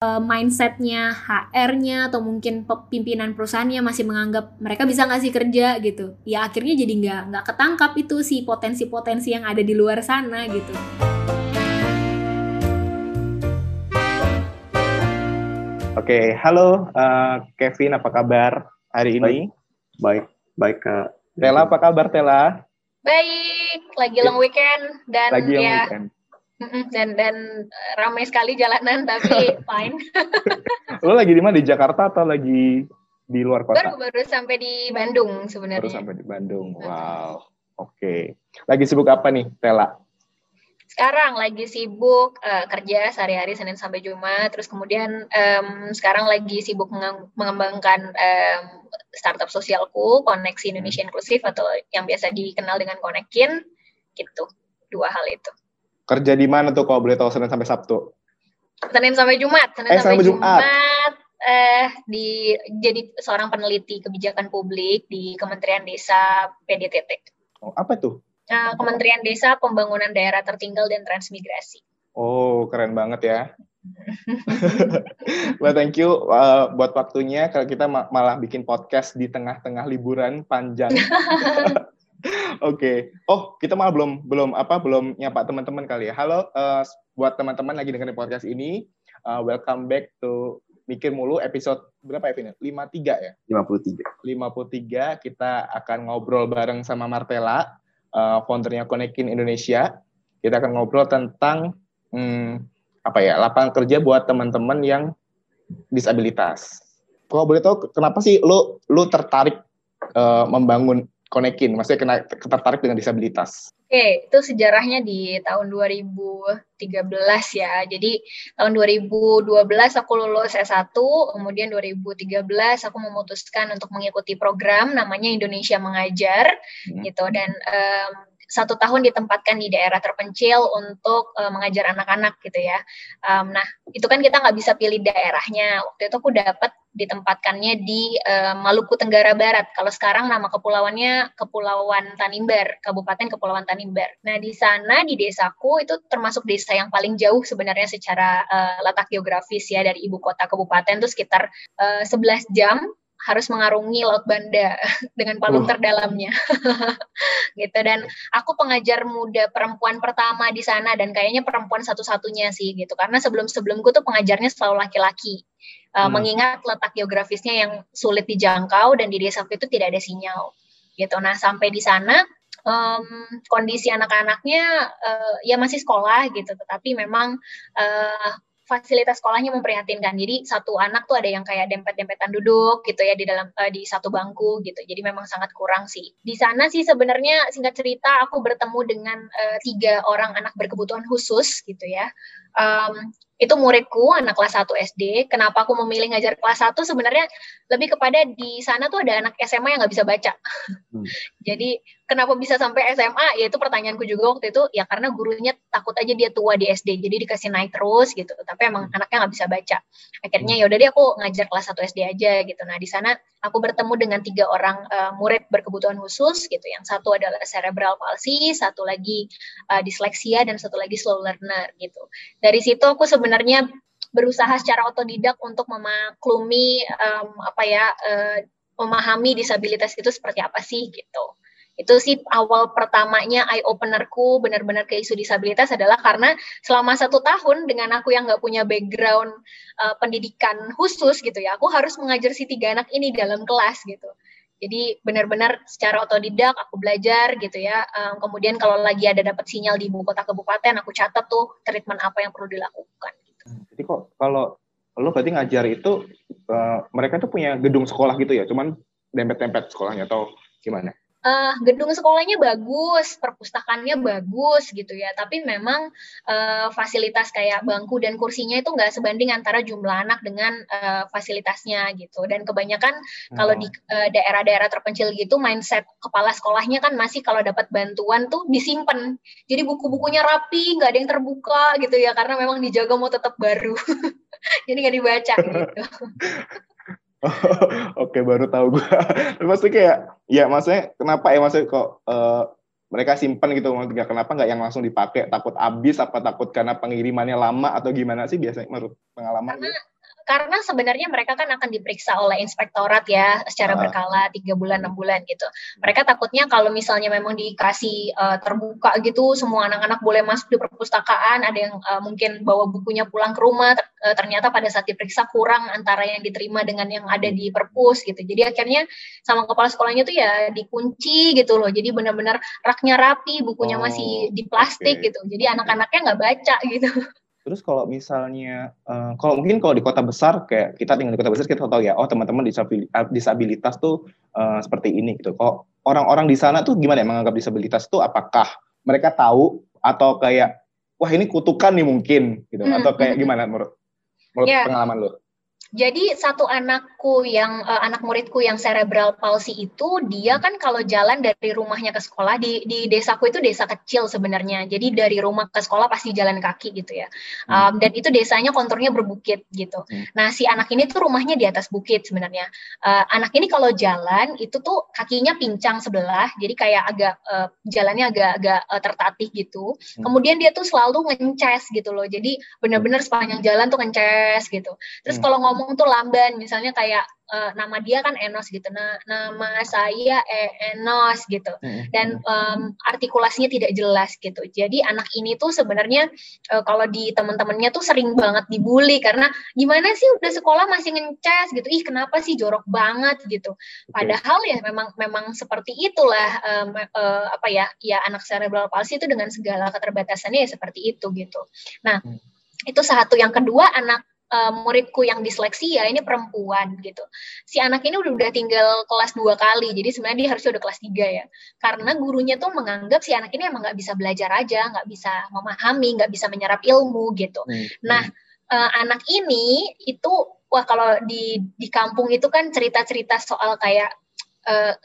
mindsetnya, HR-nya, atau mungkin pimpinan perusahaannya masih menganggap mereka bisa ngasih kerja gitu. Ya akhirnya jadi nggak ketangkap itu si potensi-potensi yang ada di luar sana gitu. Oke, halo Kevin, apa kabar hari ini? Baik Kak. Tela, apa kabar Tela? Baik, lagi long weekend dan lagi ya. Dan ramai sekali jalanan tapi fine. Lo lagi di mana? Di Jakarta atau lagi di luar kota? Baru sampai di Bandung sebenarnya. Baru sampai di Bandung. Wow. Oke. Okay. Lagi sibuk apa nih, Tela? Sekarang lagi sibuk kerja sehari-hari Senin sampai Jumat. Terus kemudian sekarang lagi sibuk mengembangkan startup sosialku, Koneksi Indonesia Inklusif atau yang biasa dikenal dengan Konekin. Gitu. Dua hal itu. Kerja di mana tuh kalau boleh tahu, Senin sampai Sabtu? Senin sampai Jumat. Senin sampai Jumat. Jadi seorang peneliti kebijakan publik di Kementerian Desa PDTT. Oh, apa tuh? Kementerian Desa Pembangunan Daerah Tertinggal dan Transmigrasi. Oh, keren banget ya. Well, thank you buat waktunya. Kalau kita malah bikin podcast di tengah-tengah liburan panjang. Oke. Okay. Oh, kita malah belum nyapa teman-teman kali ya. Halo buat teman-teman lagi dengerin podcast ini, welcome back to Mikir Mulu episode berapa ya, Vin? 53 ya? 53. Kita akan ngobrol bareng sama Marthella, foundernya Konekin Indonesia. Kita akan ngobrol tentang lapangan kerja buat teman-teman yang disabilitas. Kalau boleh tahu, kenapa sih lo tertarik membangun Konekin, maksudnya kena tertarik dengan disabilitas? Oke, itu sejarahnya di tahun 2013 ya. Jadi tahun 2012 aku lulus S1, kemudian 2013 aku memutuskan untuk mengikuti program namanya Indonesia Mengajar gitu, dan 1 tahun ditempatkan di daerah terpencil untuk mengajar anak-anak gitu ya. Nah, itu kan kita nggak bisa pilih daerahnya. Waktu itu aku dapat ditempatkannya di Maluku Tenggara Barat. Kalau sekarang nama kepulauannya Kepulauan Tanimbar, Kabupaten Kepulauan Tanimbar. Nah, di sana, di desaku, itu termasuk desa yang paling jauh sebenarnya secara letak geografis ya, dari ibu kota kabupaten itu sekitar 11 jam. Harus mengarungi Laut Banda dengan palung terdalamnya, gitu. Dan aku pengajar muda perempuan pertama di sana, dan kayaknya perempuan satu-satunya sih, gitu. Karena sebelum-sebelumku tuh pengajarnya selalu laki-laki, mengingat letak geografisnya yang sulit dijangkau dan di desa itu tidak ada sinyal, gitu. Nah, sampai di sana. Kondisi anak-anaknya ya masih sekolah gitu, tetapi memang fasilitas sekolahnya memprihatinkan. Jadi satu anak tuh ada yang kayak dempet-dempetan duduk gitu ya di dalam di satu bangku gitu. Jadi memang sangat kurang sih. Di sana sih sebenarnya singkat cerita aku bertemu dengan 3 orang anak berkebutuhan khusus gitu ya. Itu muridku, anak kelas 1 SD. Kenapa aku memilih ngajar kelas 1? Sebenarnya lebih kepada di sana tuh ada anak SMA yang nggak bisa baca. Jadi kenapa bisa sampai SMA? Ya itu pertanyaanku juga waktu itu. Ya karena gurunya takut aja dia tua di SD. Jadi dikasih naik terus gitu. Tapi emang anaknya nggak bisa baca. Akhirnya yaudah deh aku ngajar kelas 1 SD aja gitu. Nah di sana aku bertemu dengan 3 orang murid berkebutuhan khusus gitu. Yang satu adalah cerebral palsy, satu lagi disleksia, dan satu lagi slow learner gitu. Dari situ aku sebenarnya berusaha secara otodidak untuk memaklumi memahami disabilitas itu seperti apa sih gitu. Itu sih awal pertamanya eye openerku benar-benar ke isu disabilitas adalah karena selama 1 tahun dengan aku yang nggak punya background pendidikan khusus gitu ya, aku harus mengajar si 3 anak ini dalam kelas gitu. Jadi benar-benar secara otodidak aku belajar gitu ya. Kemudian kalau lagi ada dapat sinyal di ibu kota kabupaten, aku catat tuh treatment apa yang perlu dilakukan. Gitu. Jadi kok kalau lo berarti ngajar itu mereka tuh punya gedung sekolah gitu ya? Cuman dempet-dempet sekolahnya atau gimana? Gedung sekolahnya bagus, perpustakaannya bagus gitu ya. Tapi memang fasilitas kayak bangku dan kursinya itu nggak sebanding antara jumlah anak dengan fasilitasnya gitu. Dan kebanyakan kalau di daerah-daerah terpencil gitu, mindset kepala sekolahnya kan masih kalau dapat bantuan tuh disimpan. Jadi buku-bukunya rapi, nggak ada yang terbuka gitu ya. Karena memang dijaga mau tetap baru. Jadi nggak dibaca gitu. Oke, baru tahu gue. Pasti kayak, ya maksudnya kenapa ya, maksudnya kok mereka simpen gitu, kenapa nggak yang langsung dipakai, takut habis apa takut karena pengirimannya lama atau gimana sih biasanya menurut pengalaman? Karena sebenarnya mereka kan akan diperiksa oleh inspektorat ya secara berkala 3 bulan 6 bulan gitu. Mereka takutnya kalau misalnya memang dikasih terbuka gitu, semua anak-anak boleh masuk di perpustakaan, ada yang mungkin bawa bukunya pulang ke rumah, ternyata pada saat diperiksa kurang antara yang diterima dengan yang ada di perpus gitu. Jadi akhirnya sama kepala sekolahnya tuh ya dikunci gitu loh. Jadi benar-benar raknya rapi, bukunya masih di plastik gitu. Jadi anak-anaknya nggak baca gitu. Terus kalau misalnya, kalau mungkin kalau di kota besar, kayak kita tinggal di kota besar, kita tahu ya, oh teman-teman disabilitas tuh seperti ini gitu. Kalau orang-orang di sana tuh gimana ya menganggap disabilitas tuh, apakah mereka tahu atau kayak, wah ini kutukan nih mungkin, gitu, atau kayak gimana menurut pengalaman lo? Jadi satu anak muridku yang cerebral palsy itu, dia kan kalau jalan dari rumahnya ke sekolah, di desaku itu desa kecil sebenarnya, jadi dari rumah ke sekolah pasti jalan kaki gitu ya, dan itu desanya konturnya berbukit gitu. Nah si anak ini tuh rumahnya di atas bukit sebenarnya, anak ini kalau jalan itu tuh kakinya pincang sebelah, jadi kayak agak jalannya agak-agak tertatih gitu, kemudian dia tuh selalu ngences gitu loh, jadi benar-benar sepanjang jalan tuh ngences gitu, terus kalau ngomong tuh lamban, misalnya kayak nama dia kan Enos gitu, nama saya Enos gitu, dan artikulasinya tidak jelas gitu. Jadi anak ini tuh sebenarnya kalau di teman-temannya tuh sering banget dibully karena gimana sih udah sekolah masih ngences gitu, ih kenapa sih jorok banget gitu. Padahal ya memang seperti itulah anak cerebral palsy itu dengan segala keterbatasannya ya seperti itu gitu. Nah itu satu. Yang kedua, anak muridku yang disleksia ini perempuan gitu. Si anak ini udah tinggal kelas 2 kali, jadi sebenarnya dia harusnya udah kelas 3 ya. Karena gurunya tuh menganggap si anak ini emang nggak bisa belajar aja, nggak bisa memahami, nggak bisa menyerap ilmu gitu. Nah, anak ini itu, wah kalau di kampung itu kan cerita-cerita soal kayak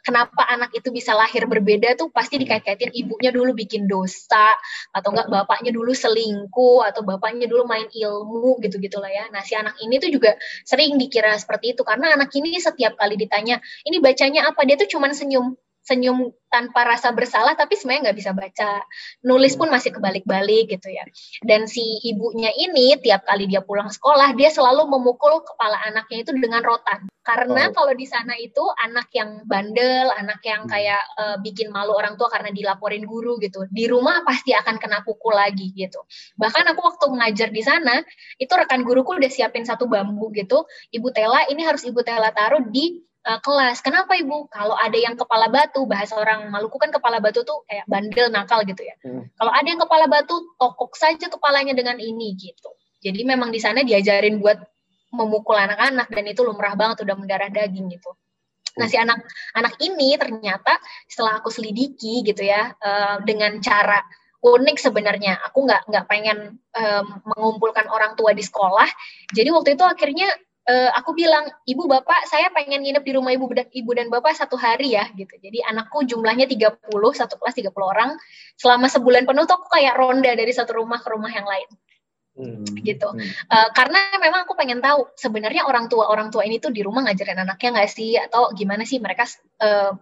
kenapa anak itu bisa lahir berbeda tuh pasti dikait-kaitin ibunya dulu bikin dosa, atau enggak bapaknya dulu selingkuh, atau bapaknya dulu main ilmu gitu-gitulah ya. Nah si anak ini tuh juga sering dikira seperti itu, karena anak ini setiap kali ditanya ini bacanya apa, dia tuh cuman senyum tanpa rasa bersalah, tapi sebenarnya nggak bisa baca, nulis pun masih kebalik-balik gitu ya. Dan si ibunya ini tiap kali dia pulang sekolah, dia selalu memukul kepala anaknya itu dengan rotan, karena kalau di sana itu anak yang bandel, anak yang kayak bikin malu orang tua karena dilaporin guru gitu, di rumah pasti akan kena pukul lagi gitu. Bahkan aku waktu mengajar di sana, itu rekan guruku udah siapin satu bambu gitu, Ibu Tela, ini harus Ibu Tela taruh di kelas. Kenapa Ibu? Kalau ada yang kepala batu, bahasa orang Maluku kan kepala batu tuh kayak bandel, nakal gitu ya. Kalau ada yang kepala batu, tokok saja kepalanya dengan ini gitu. Jadi memang di sana diajarin buat memukul anak-anak, dan itu lumrah banget, udah mendarah daging gitu. Nah si anak ini ternyata setelah aku selidiki gitu ya, dengan cara unik sebenarnya. Aku nggak pengen mengumpulkan orang tua di sekolah. Jadi waktu itu akhirnya aku bilang, Ibu, Bapak, saya pengen nginep di rumah Ibu dan Bapak 1 hari ya gitu. Jadi anakku jumlahnya 30, satu kelas 30 orang. Selama sebulan penuh tuh aku kayak ronda dari satu rumah ke rumah yang lain. Gitu. Karena memang aku pengen tahu sebenarnya orang tua ini tuh di rumah ngajarin anaknya nggak sih, atau gimana sih mereka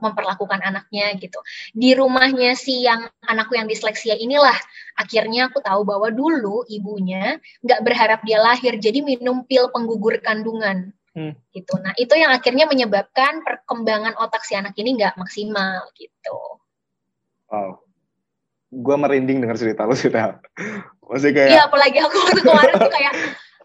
memperlakukan anaknya gitu. Di rumahnya si yang anakku yang disleksia inilah akhirnya aku tahu bahwa dulu ibunya nggak berharap dia lahir, jadi minum pil penggugur kandungan gitu. Nah itu yang akhirnya menyebabkan perkembangan otak si anak ini nggak maksimal gitu. Wow, gue merinding dengar cerita lo sih. Masih kayak, iya, apalagi aku waktu kemarin tuh kayak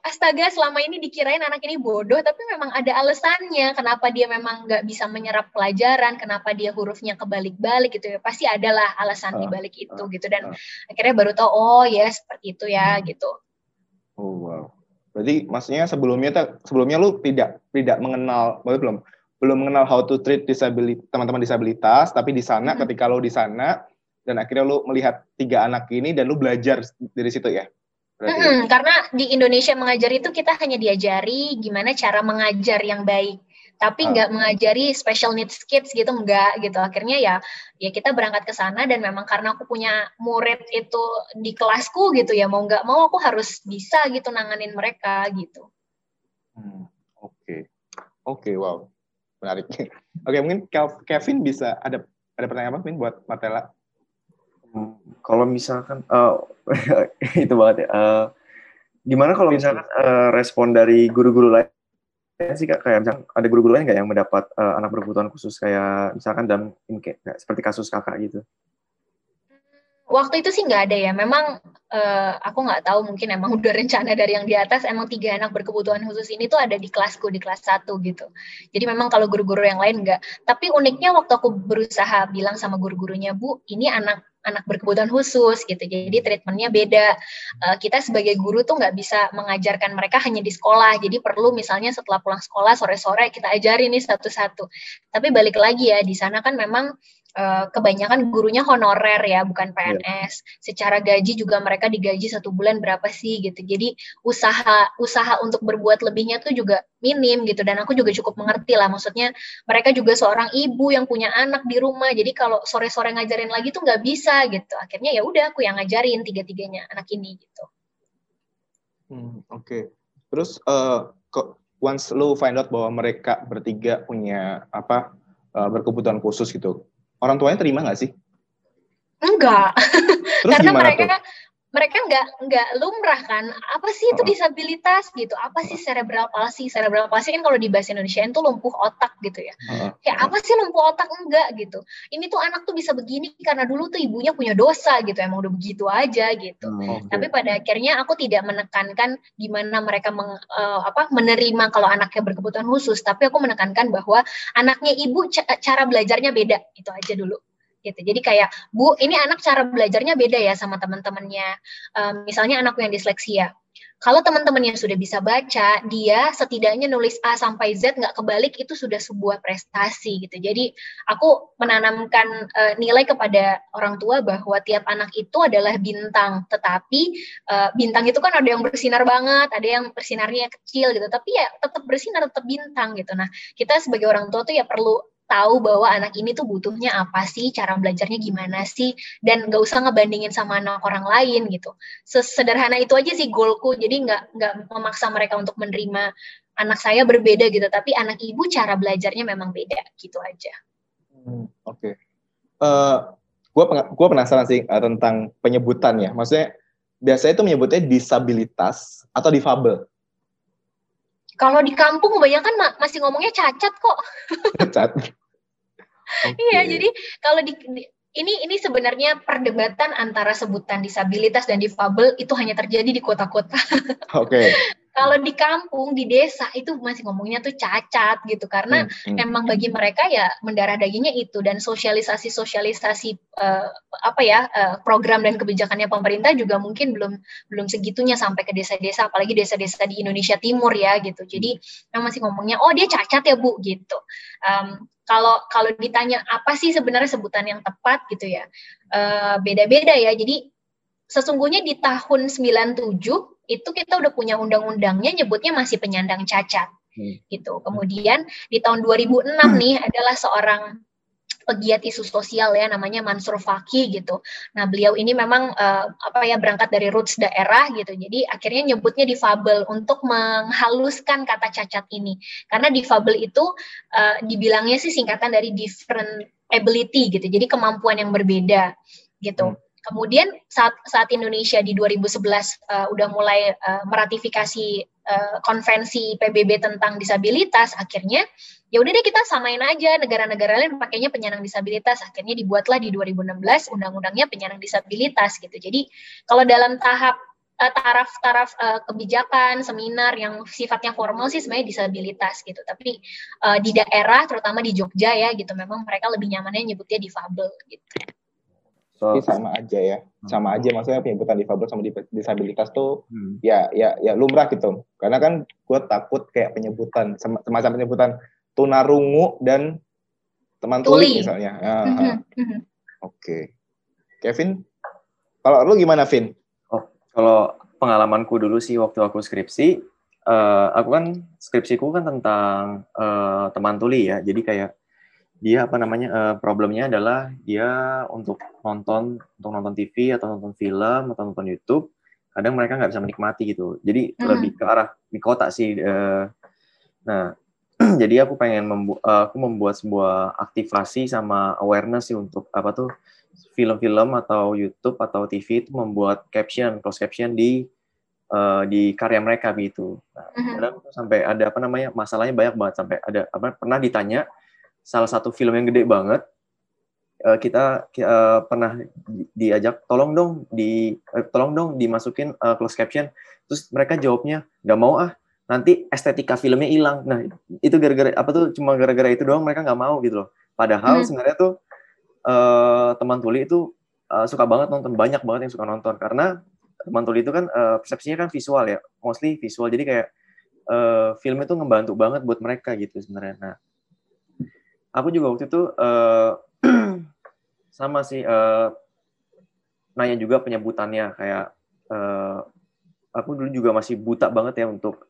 astaga, selama ini dikirain anak ini bodoh, tapi memang ada alasannya kenapa dia memang nggak bisa menyerap pelajaran, kenapa dia hurufnya kebalik-balik gitu ya, pasti adalah alasan dibalik itu gitu. Dan akhirnya baru tahu, oh ya seperti itu ya gitu. Oh wow, berarti maksudnya sebelumnya lu tidak mengenal, belum mengenal how to treat teman-teman disabilitas, tapi di sana ketika lu di sana dan akhirnya lu melihat 3 anak ini dan lu belajar dari situ ya. Karena di Indonesia Mengajar itu kita hanya diajari gimana cara mengajar yang baik, tapi nggak mengajari special needs kids gitu, nggak gitu. Akhirnya ya kita berangkat ke sana, dan memang karena aku punya murid itu di kelasku gitu ya, mau nggak mau aku harus bisa gitu nanganin mereka gitu. Oke, wow, menarik. Oke, mungkin Kevin bisa ada pertanyaan apa mungkin buat Marthella? Kalau misalkan itu banget ya. Gimana kalau misalkan respon dari guru-guru lain sih Kak? Kayak misalkan ada guru-guru lain nggak yang mendapat anak berkebutuhan khusus kayak misalkan dalam seperti kasus Kakak gitu? Waktu itu sih nggak ada ya. Memang aku nggak tahu, mungkin emang udah rencana dari yang di atas, emang 3 anak berkebutuhan khusus ini tuh ada di kelasku, di kelas 1 gitu. Jadi memang kalau guru-guru yang lain nggak. Tapi uniknya waktu aku berusaha bilang sama guru-gurunya, Bu, ini anak berkebutuhan khusus gitu. Jadi treatmentnya beda. Kita sebagai guru tuh nggak bisa mengajarkan mereka hanya di sekolah. Jadi perlu misalnya setelah pulang sekolah, sore-sore kita ajarin nih satu-satu. Tapi balik lagi ya, di sana kan memang kebanyakan gurunya honorer ya, bukan PNS. Secara gaji juga mereka digaji 1 bulan berapa sih gitu. Jadi usaha untuk berbuat lebihnya tuh juga minim gitu. Dan aku juga cukup mengerti lah, maksudnya mereka juga seorang ibu yang punya anak di rumah. Jadi kalau sore-sore ngajarin lagi tuh nggak bisa gitu. Akhirnya ya udah aku yang ngajarin 3-3-nya anak ini gitu. Oke. Terus once lu find out bahwa mereka bertiga punya berkebutuhan khusus gitu, orang tuanya terima nggak sih? Enggak. Terus karena mereka nggak lumrah kan. Apa sih itu disabilitas gitu? Apa sih cerebral palsy? Cerebral palsy kan kalau di bahasa Indonesia itu lumpuh otak gitu ya. Apa sih lumpuh otak? Enggak gitu. Ini tuh anak tuh bisa begini karena dulu tuh ibunya punya dosa gitu. Emang udah begitu aja gitu. Tapi pada akhirnya aku tidak menekankan gimana mereka menerima kalau anaknya berkebutuhan khusus. Tapi aku menekankan bahwa anaknya ibu cara belajarnya beda. Itu aja dulu. Gitu. Jadi kayak, Bu, ini anak cara belajarnya beda ya sama teman-temannya. Misalnya anakku yang disleksia. Kalau teman-temannya sudah bisa baca, dia setidaknya nulis A sampai Z nggak kebalik, itu sudah sebuah prestasi gitu. Jadi aku menanamkan nilai kepada orang tua bahwa tiap anak itu adalah bintang, tetapi bintang itu kan ada yang bersinar banget, ada yang bersinarnya kecil gitu, tapi ya tetap bersinar, tetap bintang gitu. Nah, kita sebagai orang tua tuh ya perlu tahu bahwa anak ini tuh butuhnya apa sih, cara belajarnya gimana sih, dan nggak usah ngebandingin sama anak orang lain gitu. Sederhana itu aja sih goalku. Jadi nggak memaksa mereka untuk menerima anak saya berbeda gitu, tapi anak ibu cara belajarnya memang beda gitu aja. Oke. Gue penasaran sih tentang penyebutannya. Maksudnya biasanya itu menyebutnya disabilitas atau difabel. Kalau di kampung kebanyakan masih ngomongnya cacat kok. Cacat. Iya, jadi kalau ini sebenarnya perdebatan antara sebutan disabilitas dan difabel itu hanya terjadi di kota-kota. Oke. Kalau di kampung, di desa itu masih ngomongnya tuh cacat gitu, karena emang bagi mereka ya mendarah dagingnya itu, dan sosialisasi program dan kebijakannya pemerintah juga mungkin belum segitunya sampai ke desa-desa, apalagi desa-desa di Indonesia Timur ya gitu. Jadi memang masih ngomongnya dia cacat ya Bu gitu. Kalau ditanya apa sih sebenarnya sebutan yang tepat gitu ya, beda-beda ya. Jadi sesungguhnya di tahun 97 itu kita udah punya undang-undangnya, nyebutnya masih penyandang cacat gitu. Kemudian di tahun 2006 nih adalah seorang pegiat isu sosial ya, namanya Mansur Faki gitu. Nah, beliau ini memang berangkat dari roots daerah gitu. Jadi akhirnya nyebutnya difabel untuk menghaluskan kata cacat ini. Karena difabel itu dibilangnya sih singkatan dari different ability gitu. Jadi kemampuan yang berbeda gitu. Kemudian saat Indonesia di 2011 udah mulai meratifikasi konvensi PBB tentang disabilitas, akhirnya ya udah deh kita samain aja, negara-negara lain pakainya penyandang disabilitas. Akhirnya dibuatlah di 2016 undang-undangnya penyandang disabilitas gitu. Jadi kalau dalam taraf kebijakan, seminar yang sifatnya formal sih sebenarnya disabilitas gitu. Tapi di daerah, terutama di Jogja ya gitu, memang mereka lebih nyamannya nyebutnya difabel gitu. Jadi sama aja maksudnya penyebutan difabel sama disabilitas tuh ya lumrah gitu. Karena kan gue takut kayak penyebutan semacam penyebutan tunarungu dan teman tuli misalnya. Oke. Kevin, kalau lu gimana, Vin? Kalau pengalamanku dulu sih waktu aku skripsi, skripsiku kan tentang teman tuli ya. Jadi kayak dia problemnya adalah dia untuk nonton TV atau nonton film atau nonton YouTube, kadang mereka nggak bisa menikmati gitu. Jadi lebih ke arah di kota sih. Nah, jadi aku pengen membuat sebuah aktivasi sama awareness sih untuk film-film atau YouTube atau TV itu membuat caption, closed caption di karya mereka gitu. Nah, kadang sampai ada apa namanya, masalahnya banyak banget, sampai ada pernah ditanya salah satu film yang gede banget, kita pernah diajak tolong dong dimasukin closed caption, terus mereka jawabnya nggak mau ah, nanti estetika filmnya hilang. Nah itu gara-gara apa tuh, cuma gara-gara itu doang mereka nggak mau gitu loh. Padahal sebenarnya tuh teman tuli itu suka banget nonton, banyak banget yang suka nonton, karena teman tuli itu kan persepsinya kan visual ya, mostly visual, jadi kayak film itu ngebantu banget buat mereka gitu sebenarnya. Nah aku juga waktu itu sama sih nanya juga penyebutannya, kayak aku dulu juga masih buta banget ya untuk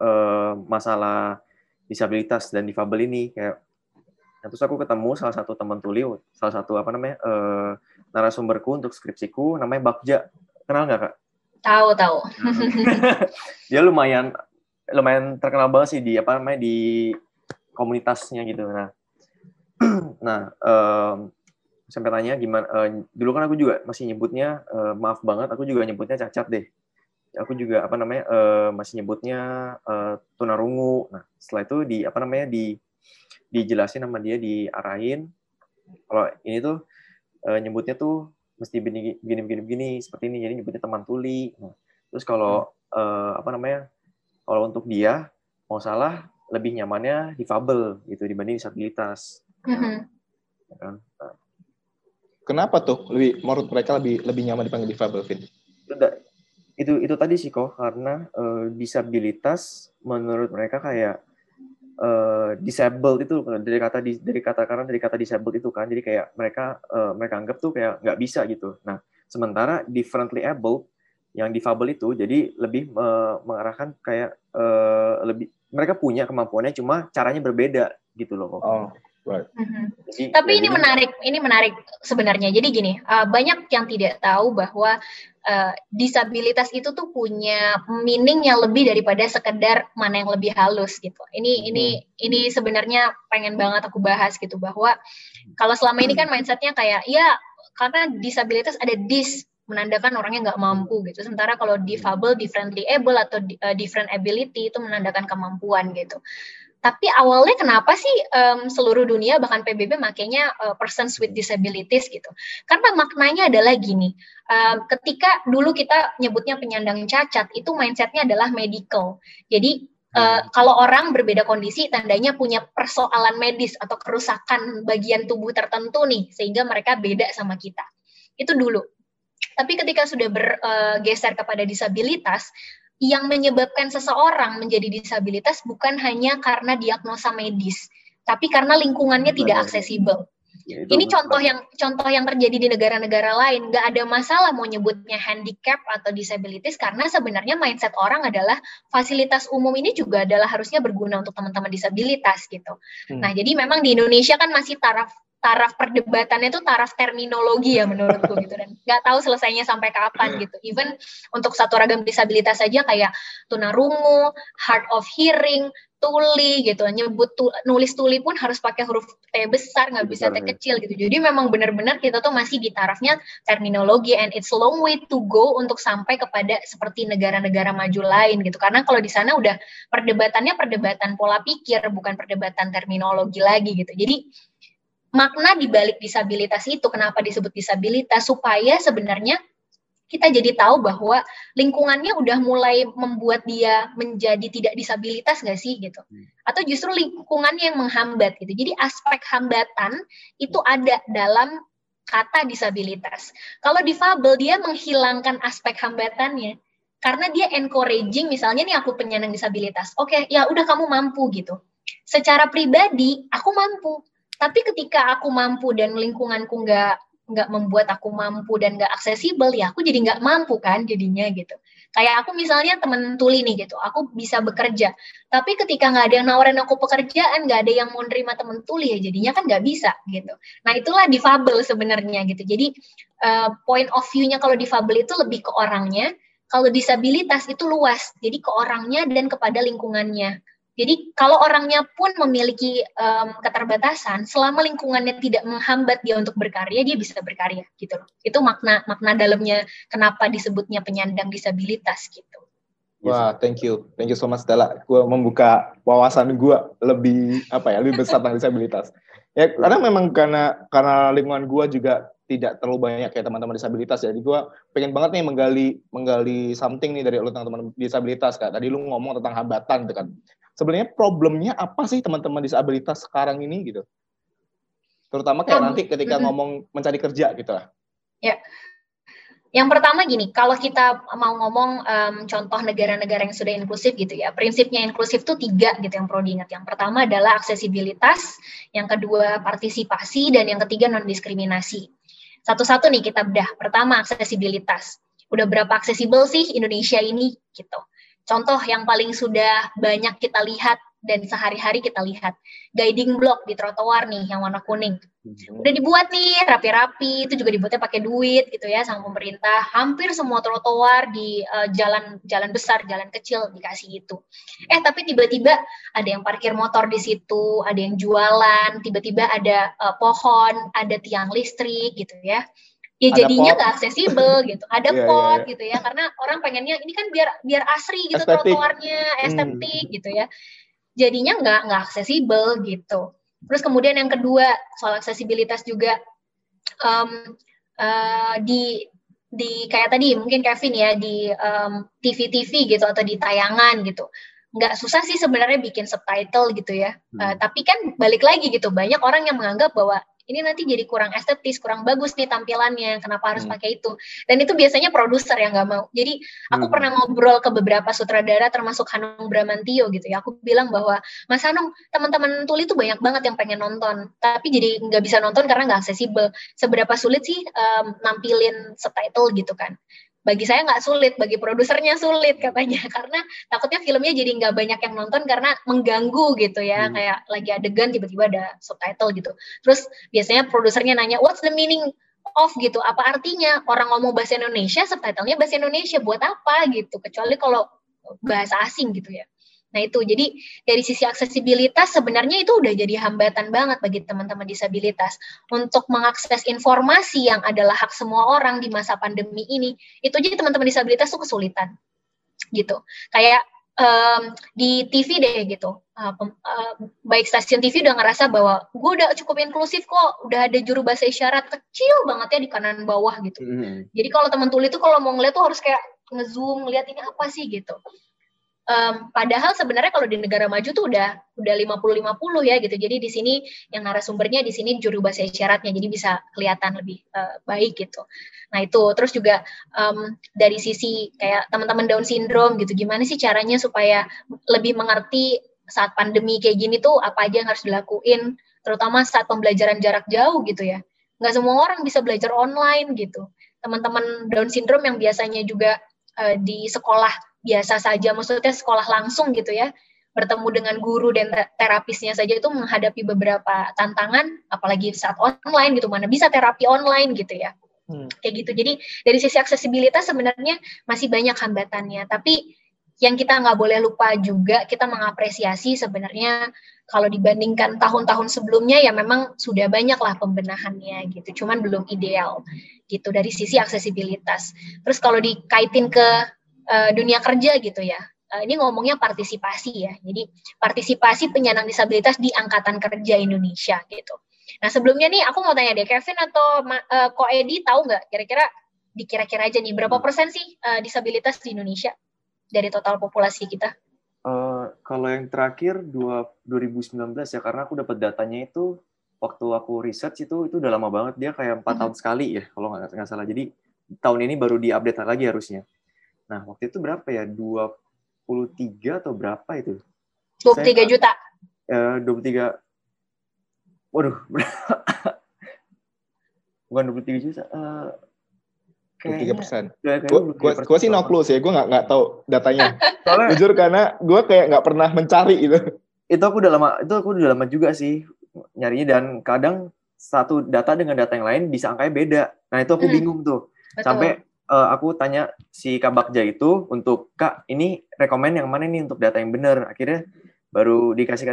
masalah disabilitas dan difabel ini kayak. Nah, terus aku ketemu salah satu teman tuli, salah satu apa namanya narasumberku untuk skripsiku, namanya Bakja. Kenal nggak Kak? Tahu. Dia lumayan terkenal banget sih di apa namanya, di komunitasnya gitu. Nah sampai tanya gimana, dulu kan aku juga masih nyebutnya, maaf banget, aku juga nyebutnya cacat deh. Aku juga apa namanya masih nyebutnya tunarungu. Nah, setelah itu di apa namanya dijelasin sama dia, diarahin kalau ini tuh nyebutnya tuh mesti begini seperti ini, jadi nyebutnya teman tuli. Nah, terus kalau apa namanya, kalau untuk dia mau salah lebih nyamannya difabel gitu dibanding disabilitas. Kenapa tuh lebih menurut mereka lebih nyaman dipanggil difabel, Vin? Itu tadi sih kok, karena disabilitas menurut mereka kayak disabled itu dari kata disabled itu kan, jadi kayak mereka anggap tuh kayak nggak bisa gitu. Nah sementara differently able yang difabel itu jadi lebih mengarahkan kayak lebih mereka punya kemampuannya, cuma caranya berbeda gitu loh kok. Oh. Right. Jadi, tapi ya, ini menarik sebenarnya. Jadi gini, banyak yang tidak tahu bahwa disabilitas itu tuh punya meaning yang lebih daripada sekedar mana yang lebih halus gitu. Ini sebenarnya pengen banget aku bahas gitu, bahwa kalau selama ini kan mindsetnya kayak ya karena disabilitas ada dis menandakan orangnya nggak mampu gitu. Sementara kalau difabel, differently able atau different ability itu menandakan kemampuan gitu. Tapi awalnya kenapa sih seluruh dunia bahkan PBB makanya persons with disabilities gitu? Karena maknanya adalah gini, ketika dulu kita nyebutnya penyandang cacat itu mindsetnya adalah medical. Jadi kalau orang berbeda kondisi tandanya punya persoalan medis atau kerusakan bagian tubuh tertentu nih, sehingga mereka beda sama kita. Itu dulu. Tapi ketika sudah bergeser kepada disabilitas, yang menyebabkan seseorang menjadi disabilitas bukan hanya karena diagnosa medis, tapi karena lingkungannya tidak aksesibel. Ya, ini contoh yang terjadi di negara-negara lain, nggak ada masalah mau nyebutnya handicap atau disabilities, karena sebenarnya mindset orang adalah fasilitas umum ini juga adalah harusnya berguna untuk teman-teman disabilitas gitu. Nah, jadi memang di Indonesia kan masih taraf perdebatannya itu taraf terminologi ya menurutku gitu, dan nggak tahu selesainya sampai kapan gitu. Even untuk satu ragam disabilitas saja kayak tunarungu, hard of hearing, tuli gitu, nulis tuli pun harus pakai huruf T besar, nggak bisa T kecil gitu. Jadi memang benar-benar kita tuh masih di tarafnya terminologi, and it's a long way to go untuk sampai kepada seperti negara-negara maju lain gitu. Karena kalau di sana udah perdebatannya perdebatan pola pikir, bukan perdebatan terminologi lagi gitu. Jadi makna dibalik disabilitas itu, kenapa disebut disabilitas, supaya sebenarnya kita jadi tahu bahwa lingkungannya udah mulai membuat dia menjadi tidak disabilitas nggak sih gitu, atau justru lingkungannya yang menghambat gitu. Jadi aspek hambatan itu ada dalam kata disabilitas. Kalau difabel dia menghilangkan aspek hambatannya, karena dia encouraging, misalnya nih aku penyandang disabilitas, oke, ya udah kamu mampu gitu. Secara pribadi aku mampu. Tapi ketika aku mampu dan lingkunganku nggak membuat aku mampu dan nggak aksesibel, ya aku jadi nggak mampu kan jadinya gitu. Kayak aku misalnya temen tuli nih gitu, aku bisa bekerja. Tapi ketika nggak ada yang nawarin aku pekerjaan, nggak ada yang mau nerima temen tuli, ya jadinya kan nggak bisa gitu. Nah itulah difabel sebenarnya gitu. Jadi point of view-nya kalau difabel itu lebih ke orangnya, kalau disabilitas itu luas, jadi ke orangnya dan kepada lingkungannya. Jadi kalau orangnya pun memiliki keterbatasan, selama lingkungannya tidak menghambat dia untuk berkarya, dia bisa berkarya gitu loh. Itu makna dalamnya kenapa disebutnya penyandang disabilitas gitu. Wah, thank you so much Stella. Gue membuka wawasan gue lebih lebih besar tentang disabilitas. Ya karena memang karena lingkungan gue juga tidak terlalu banyak kayak teman-teman disabilitas, jadi gue pengen banget nih menggali something nih dari lo tentang teman disabilitas Kak. Tadi lu ngomong tentang hambatan gitu kan. Sebenarnya problemnya apa sih teman-teman disabilitas sekarang ini gitu? Terutama kayak nanti ketika ngomong mencari kerja gitu lah. Ya. Yang pertama gini, kalau kita mau ngomong contoh negara-negara yang sudah inklusif gitu ya, prinsipnya inklusif tuh 3 gitu yang perlu diingat. Yang pertama adalah aksesibilitas, yang kedua partisipasi, dan yang ketiga non-diskriminasi. Satu-satu nih kita bedah. Pertama aksesibilitas. Udah berapa aksesibel sih Indonesia ini gitu. Contoh yang paling sudah banyak kita lihat dan sehari-hari kita lihat, guiding block di trotoar nih yang warna kuning. Udah dibuat nih rapi-rapi, itu juga dibuatnya pakai duit gitu ya sama pemerintah. Hampir semua trotoar di jalan besar, jalan kecil dikasih itu. Tapi tiba-tiba ada yang parkir motor di situ, ada yang jualan, tiba-tiba ada pohon, ada tiang listrik gitu ya. Ya jadinya nggak aksesibel gitu, ada pot gitu ya, karena orang pengennya ini kan biar asri gitu, trotoarnya estetik gitu ya, jadinya nggak aksesibel gitu. Terus kemudian yang kedua soal aksesibilitas juga di kayak tadi mungkin Kevin ya di TV gitu atau di tayangan gitu. Nggak susah sih sebenarnya bikin subtitle gitu ya, tapi kan balik lagi gitu banyak orang yang menganggap bahwa ini nanti jadi kurang estetis, kurang bagus nih tampilannya, kenapa harus pakai itu. Dan itu biasanya produser yang nggak mau. Jadi aku pernah ngobrol ke beberapa sutradara termasuk Hanung Bramantio gitu ya, aku bilang bahwa Mas Hanung, teman-teman tuli itu banyak banget yang pengen nonton, tapi jadi nggak bisa nonton karena nggak aksesibel. Seberapa sulit sih nampilin subtitle gitu kan. Bagi saya nggak sulit, bagi produsernya sulit katanya, karena takutnya filmnya jadi nggak banyak yang nonton karena mengganggu gitu ya, kayak lagi adegan tiba-tiba ada subtitle gitu. Terus biasanya produsernya nanya, what's the meaning of gitu, apa artinya orang ngomong bahasa Indonesia, subtitlenya bahasa Indonesia buat apa gitu, kecuali kalau bahasa asing gitu ya. Nah itu, jadi dari sisi aksesibilitas sebenarnya itu udah jadi hambatan banget bagi teman-teman disabilitas. Untuk mengakses informasi yang adalah hak semua orang di masa pandemi ini, itu jadi teman-teman disabilitas tuh kesulitan. Gitu. Kayak di TV deh gitu, baik stasiun TV udah ngerasa bahwa gue udah cukup inklusif kok, udah ada juru bahasa isyarat kecil banget ya di kanan bawah gitu. Jadi kalau teman tuli tuh kalau mau ngeliat tuh harus kayak ngezoom, ngeliat ini apa sih gitu. Padahal sebenarnya kalau di negara maju tuh udah 50-50 ya gitu. Jadi di sini yang narasumbernya di sini juru bahasa isyaratnya, jadi bisa kelihatan lebih baik gitu. Nah itu terus juga dari sisi kayak teman-teman Down syndrome gitu, gimana sih caranya supaya lebih mengerti saat pandemi kayak gini tuh apa aja yang harus dilakuin, terutama saat pembelajaran jarak jauh gitu ya. Nggak semua orang bisa belajar online gitu. Teman-teman Down syndrome yang biasanya juga di sekolah biasa saja, maksudnya sekolah langsung gitu ya, bertemu dengan guru dan terapisnya saja itu menghadapi beberapa tantangan, apalagi saat online gitu, mana bisa terapi online gitu ya, kayak gitu. Jadi dari sisi aksesibilitas sebenarnya masih banyak hambatannya, tapi yang kita nggak boleh lupa juga, kita mengapresiasi sebenarnya kalau dibandingkan tahun-tahun sebelumnya ya memang sudah banyak lah pembenahannya gitu, cuman belum ideal gitu dari sisi aksesibilitas. Terus kalau dikaitin ke dunia kerja gitu ya, ini ngomongnya partisipasi ya, jadi partisipasi penyandang disabilitas di angkatan kerja Indonesia gitu. Nah sebelumnya nih aku mau tanya deh Kevin atau Ko Edi, tahu nggak kira-kira aja nih berapa persen sih disabilitas di Indonesia dari total populasi kita? Kalau yang terakhir 2019 ya, karena aku dapat datanya itu waktu aku riset itu udah lama banget, dia kayak 4 tahun sekali ya kalau nggak salah, jadi tahun ini baru diupdate lagi harusnya. Nah, waktu itu berapa ya? 23 atau berapa itu? 23 juta. 23. Waduh. Bukan 23 juta. 23%. Gue sih no clues ya. Gue nggak tahu datanya. Jujur karena gue kayak nggak pernah mencari itu. Itu aku udah lama juga sih nyarinya, dan kadang satu data dengan data yang lain bisa angkanya beda. Nah, itu aku bingung tuh. Betul. Sampai aku tanya si Kak Bakja itu untuk, Kak, ini rekomen yang mana nih untuk data yang benar? Akhirnya baru dikasih.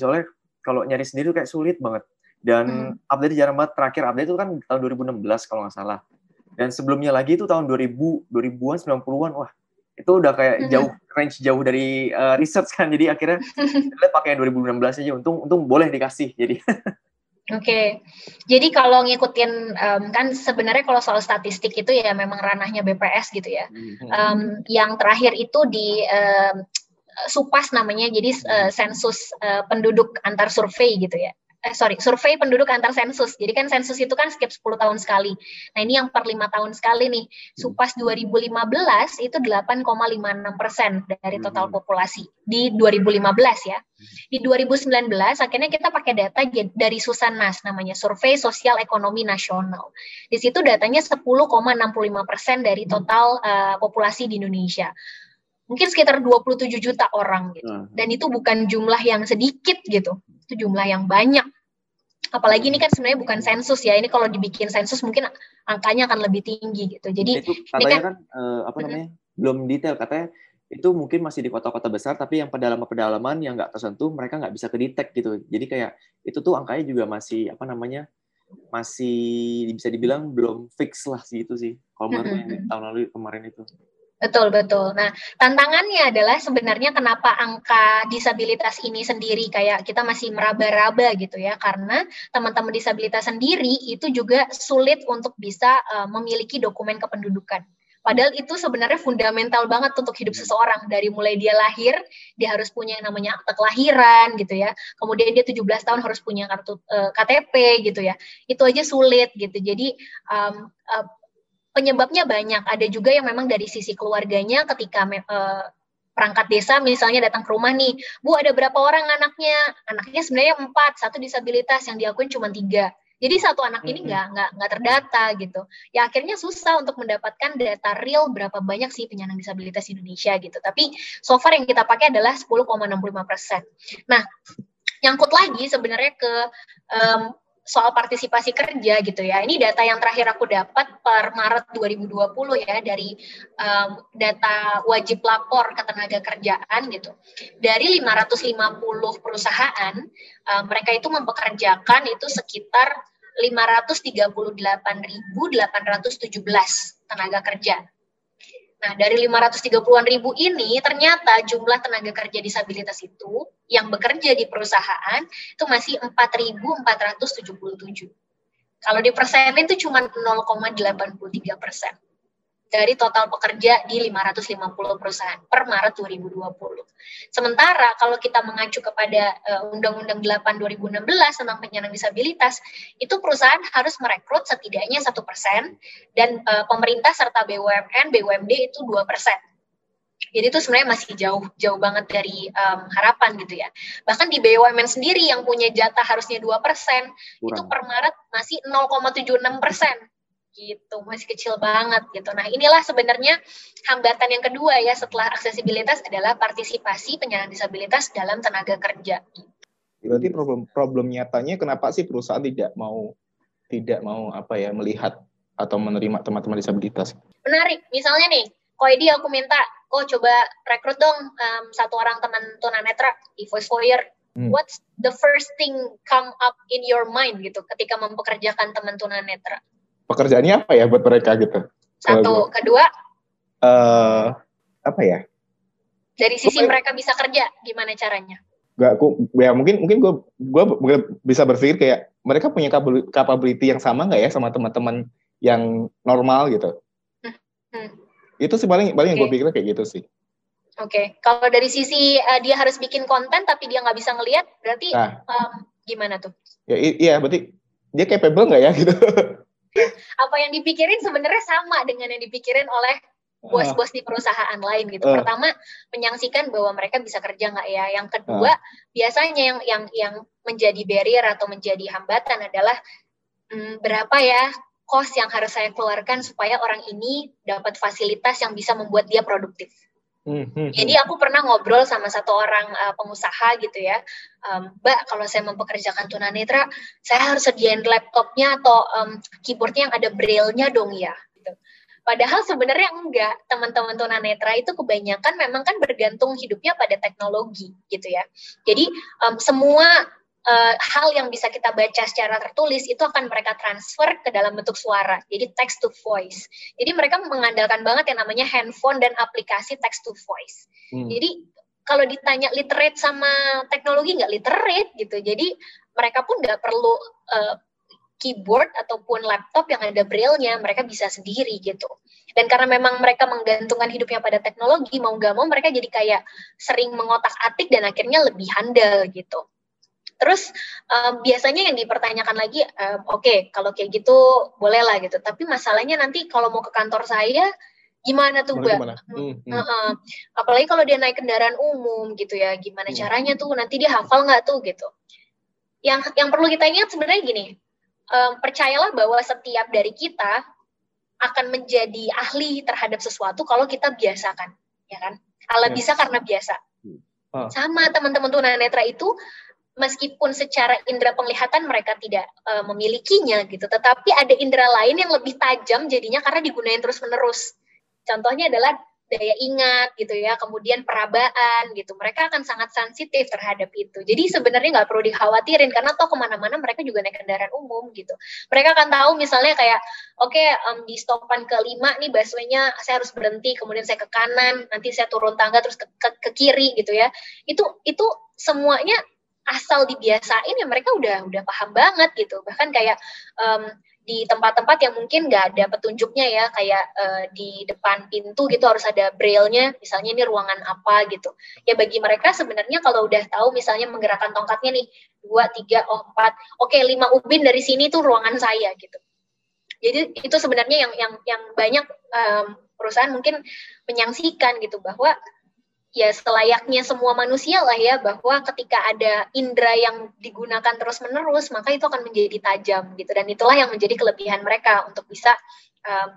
Soalnya kalau nyari sendiri tuh kayak sulit banget. Dan update jarang banget. Terakhir update itu kan tahun 2016 kalau nggak salah. Dan sebelumnya lagi itu tahun 2000-an, 90-an. Wah, itu udah kayak range jauh dari research kan. Jadi akhirnya kita pakai yang 2016 aja. Untung boleh dikasih. Jadi Oke. Jadi kalau ngikutin, kan sebenarnya kalau soal statistik itu ya memang ranahnya BPS gitu ya. Yang terakhir itu di SUPAS namanya, jadi sensus penduduk antar survei gitu ya. Survei penduduk antar sensus. Jadi kan sensus itu kan setiap 10 tahun sekali. Nah ini yang per 5 tahun sekali nih. SUPAS 2015 itu 8,56% dari total populasi. Di 2015 ya. Di 2019 akhirnya kita pakai data dari Susanas namanya Survei Sosial Ekonomi Nasional. Di situ datanya 10,65% dari total populasi di Indonesia. Mungkin sekitar 27 juta orang gitu. Dan itu bukan jumlah yang sedikit gitu. Itu jumlah yang banyak. Apalagi ini kan sebenarnya bukan sensus ya. Ini kalau dibikin sensus mungkin angkanya akan lebih tinggi gitu. Jadi itu katanya kan belum detail katanya. Itu mungkin masih di kota-kota besar, tapi yang pedalaman-pedalaman yang nggak tersentuh, mereka nggak bisa kedetek gitu. Jadi kayak itu tuh angkanya juga masih masih bisa dibilang belum fix lah gitu sih. Kalau menurut tahun lalu kemarin itu. Betul. Nah, tantangannya adalah sebenarnya kenapa angka disabilitas ini sendiri kayak kita masih meraba-raba gitu ya, karena teman-teman disabilitas sendiri itu juga sulit untuk bisa memiliki dokumen kependudukan. Padahal itu sebenarnya fundamental banget untuk hidup seseorang. Dari mulai dia lahir, dia harus punya yang namanya akte kelahiran gitu ya. Kemudian dia 17 tahun harus punya kartu KTP gitu ya. Itu aja sulit gitu. Jadi penyebabnya banyak. Ada juga yang memang dari sisi keluarganya ketika perangkat desa misalnya datang ke rumah nih. Bu, ada berapa orang anaknya? Anaknya sebenarnya 4, satu disabilitas yang diakuin cuma 3. Jadi satu anak ini nggak terdata gitu. Ya akhirnya susah untuk mendapatkan data real berapa banyak sih penyandang disabilitas Indonesia gitu. Tapi so far yang kita pakai adalah 10,65%. Nah, nyangkut lagi sebenarnya ke soal partisipasi kerja gitu ya. Ini data yang terakhir aku dapat per Maret 2020 ya, dari data wajib lapor ketenaga kerjaan gitu. Dari 550 perusahaan, mereka itu mempekerjakan itu sekitar 538.817 tenaga kerja. Nah, dari 530-an ribu ini ternyata jumlah tenaga kerja disabilitas itu yang bekerja di perusahaan itu masih 4.477. Kalau di persenin itu cuma 0,83% dari total pekerja di 550 perusahaan per Maret 2020. Sementara kalau kita mengacu kepada Undang-Undang 8 2016 tentang penyandang disabilitas, itu perusahaan harus merekrut setidaknya 1% dan pemerintah serta BUMN, BUMD itu 2%. Jadi itu sebenarnya masih jauh banget dari harapan gitu ya. Bahkan di BUMN sendiri yang punya jatah harusnya 2%, itu per Maret masih 0,76%. Gitu, masih kecil banget gitu. Nah, inilah sebenarnya hambatan yang kedua ya setelah aksesibilitas adalah partisipasi penyandang disabilitas dalam tenaga kerja. Berarti problem nyatanya kenapa sih perusahaan tidak mau melihat atau menerima teman-teman disabilitas? Menarik. Misalnya nih, Ko Edi aku minta, Ko coba rekrut dong satu orang teman tunanetra di Fosfoyer. What's the first thing come up in your mind gitu ketika mempekerjakan teman tunanetra? Pekerjaannya apa ya buat mereka gitu? Satu, kedua? Apa ya? Dari sisi mereka bisa kerja, gimana caranya? Gue bisa berpikir kayak mereka punya capability yang sama nggak ya sama teman-teman yang normal gitu? Itu sih paling yang gue pikir kayak gitu sih. Oke, kalau dari sisi dia harus bikin konten tapi dia nggak bisa ngelihat, berarti gimana tuh? Ya, iya, berarti dia capable nggak ya gitu? Apa yang dipikirin sebenarnya sama dengan yang dipikirin oleh bos-bos di perusahaan lain gitu. Pertama, menyaksikan bahwa mereka bisa kerja nggak ya. Yang kedua, biasanya yang menjadi barrier atau menjadi hambatan adalah berapa ya cost yang harus saya keluarkan supaya orang ini dapat fasilitas yang bisa membuat dia produktif. Jadi aku pernah ngobrol sama satu orang pengusaha gitu ya, Mbak, kalau saya mempekerjakan tunanetra, saya harus sediain laptopnya atau keyboardnya yang ada braille-nya dong ya. Gitu. Padahal sebenarnya enggak, teman-teman tunanetra itu kebanyakan memang kan bergantung hidupnya pada teknologi gitu ya. Jadi semua hal yang bisa kita baca secara tertulis itu akan mereka transfer ke dalam bentuk suara, jadi text to voice. Jadi mereka mengandalkan banget yang namanya handphone dan aplikasi text to voice. Jadi kalau ditanya literate sama teknologi, nggak literate gitu. Jadi mereka pun nggak perlu keyboard ataupun laptop yang ada braille-nya, mereka bisa sendiri gitu. Dan karena memang mereka menggantungkan hidupnya pada teknologi, mau nggak mau mereka jadi kayak sering mengotak-atik dan akhirnya lebih handal gitu. Terus biasanya yang dipertanyakan lagi, oke, kalau kayak gitu bolehlah gitu. Tapi masalahnya nanti kalau mau ke kantor saya, gimana tuh Mbak? Apalagi kalau dia naik kendaraan umum gitu ya, gimana caranya tuh? Nanti dia hafal nggak tuh gitu? Yang perlu kita ingat sebenarnya gini, percayalah bahwa setiap dari kita akan menjadi ahli terhadap sesuatu kalau kita biasakan, ya kan? Ala bisa karena biasa. Sama teman-teman tunanetra itu, meskipun secara indera penglihatan mereka tidak memilikinya gitu, tetapi ada indera lain yang lebih tajam jadinya karena digunain terus-menerus. Contohnya adalah daya ingat gitu ya, kemudian perabaan gitu. Mereka akan sangat sensitif terhadap itu. Jadi sebenarnya nggak perlu dikhawatirin karena toh kemana-mana mereka juga naik kendaraan umum gitu. Mereka akan tahu misalnya kayak, oke, di stopan ke-5 nih busway-nya saya harus berhenti, kemudian saya ke kanan, nanti saya turun tangga terus ke kiri gitu ya. Itu semuanya asal dibiasain ya mereka udah paham banget gitu. Bahkan kayak di tempat-tempat yang mungkin nggak ada petunjuknya ya, kayak di depan pintu gitu harus ada braille-nya, misalnya ini ruangan apa gitu. Ya bagi mereka sebenarnya kalau udah tahu misalnya menggerakkan tongkatnya nih, 2, 3, 4, oke, 5 ubin dari sini tuh ruangan saya gitu. Jadi itu sebenarnya yang banyak perusahaan mungkin menyangsikan gitu, bahwa ya selayaknya semua manusia lah ya, bahwa ketika ada indera yang digunakan terus-menerus, maka itu akan menjadi tajam gitu. Dan itulah yang menjadi kelebihan mereka untuk bisa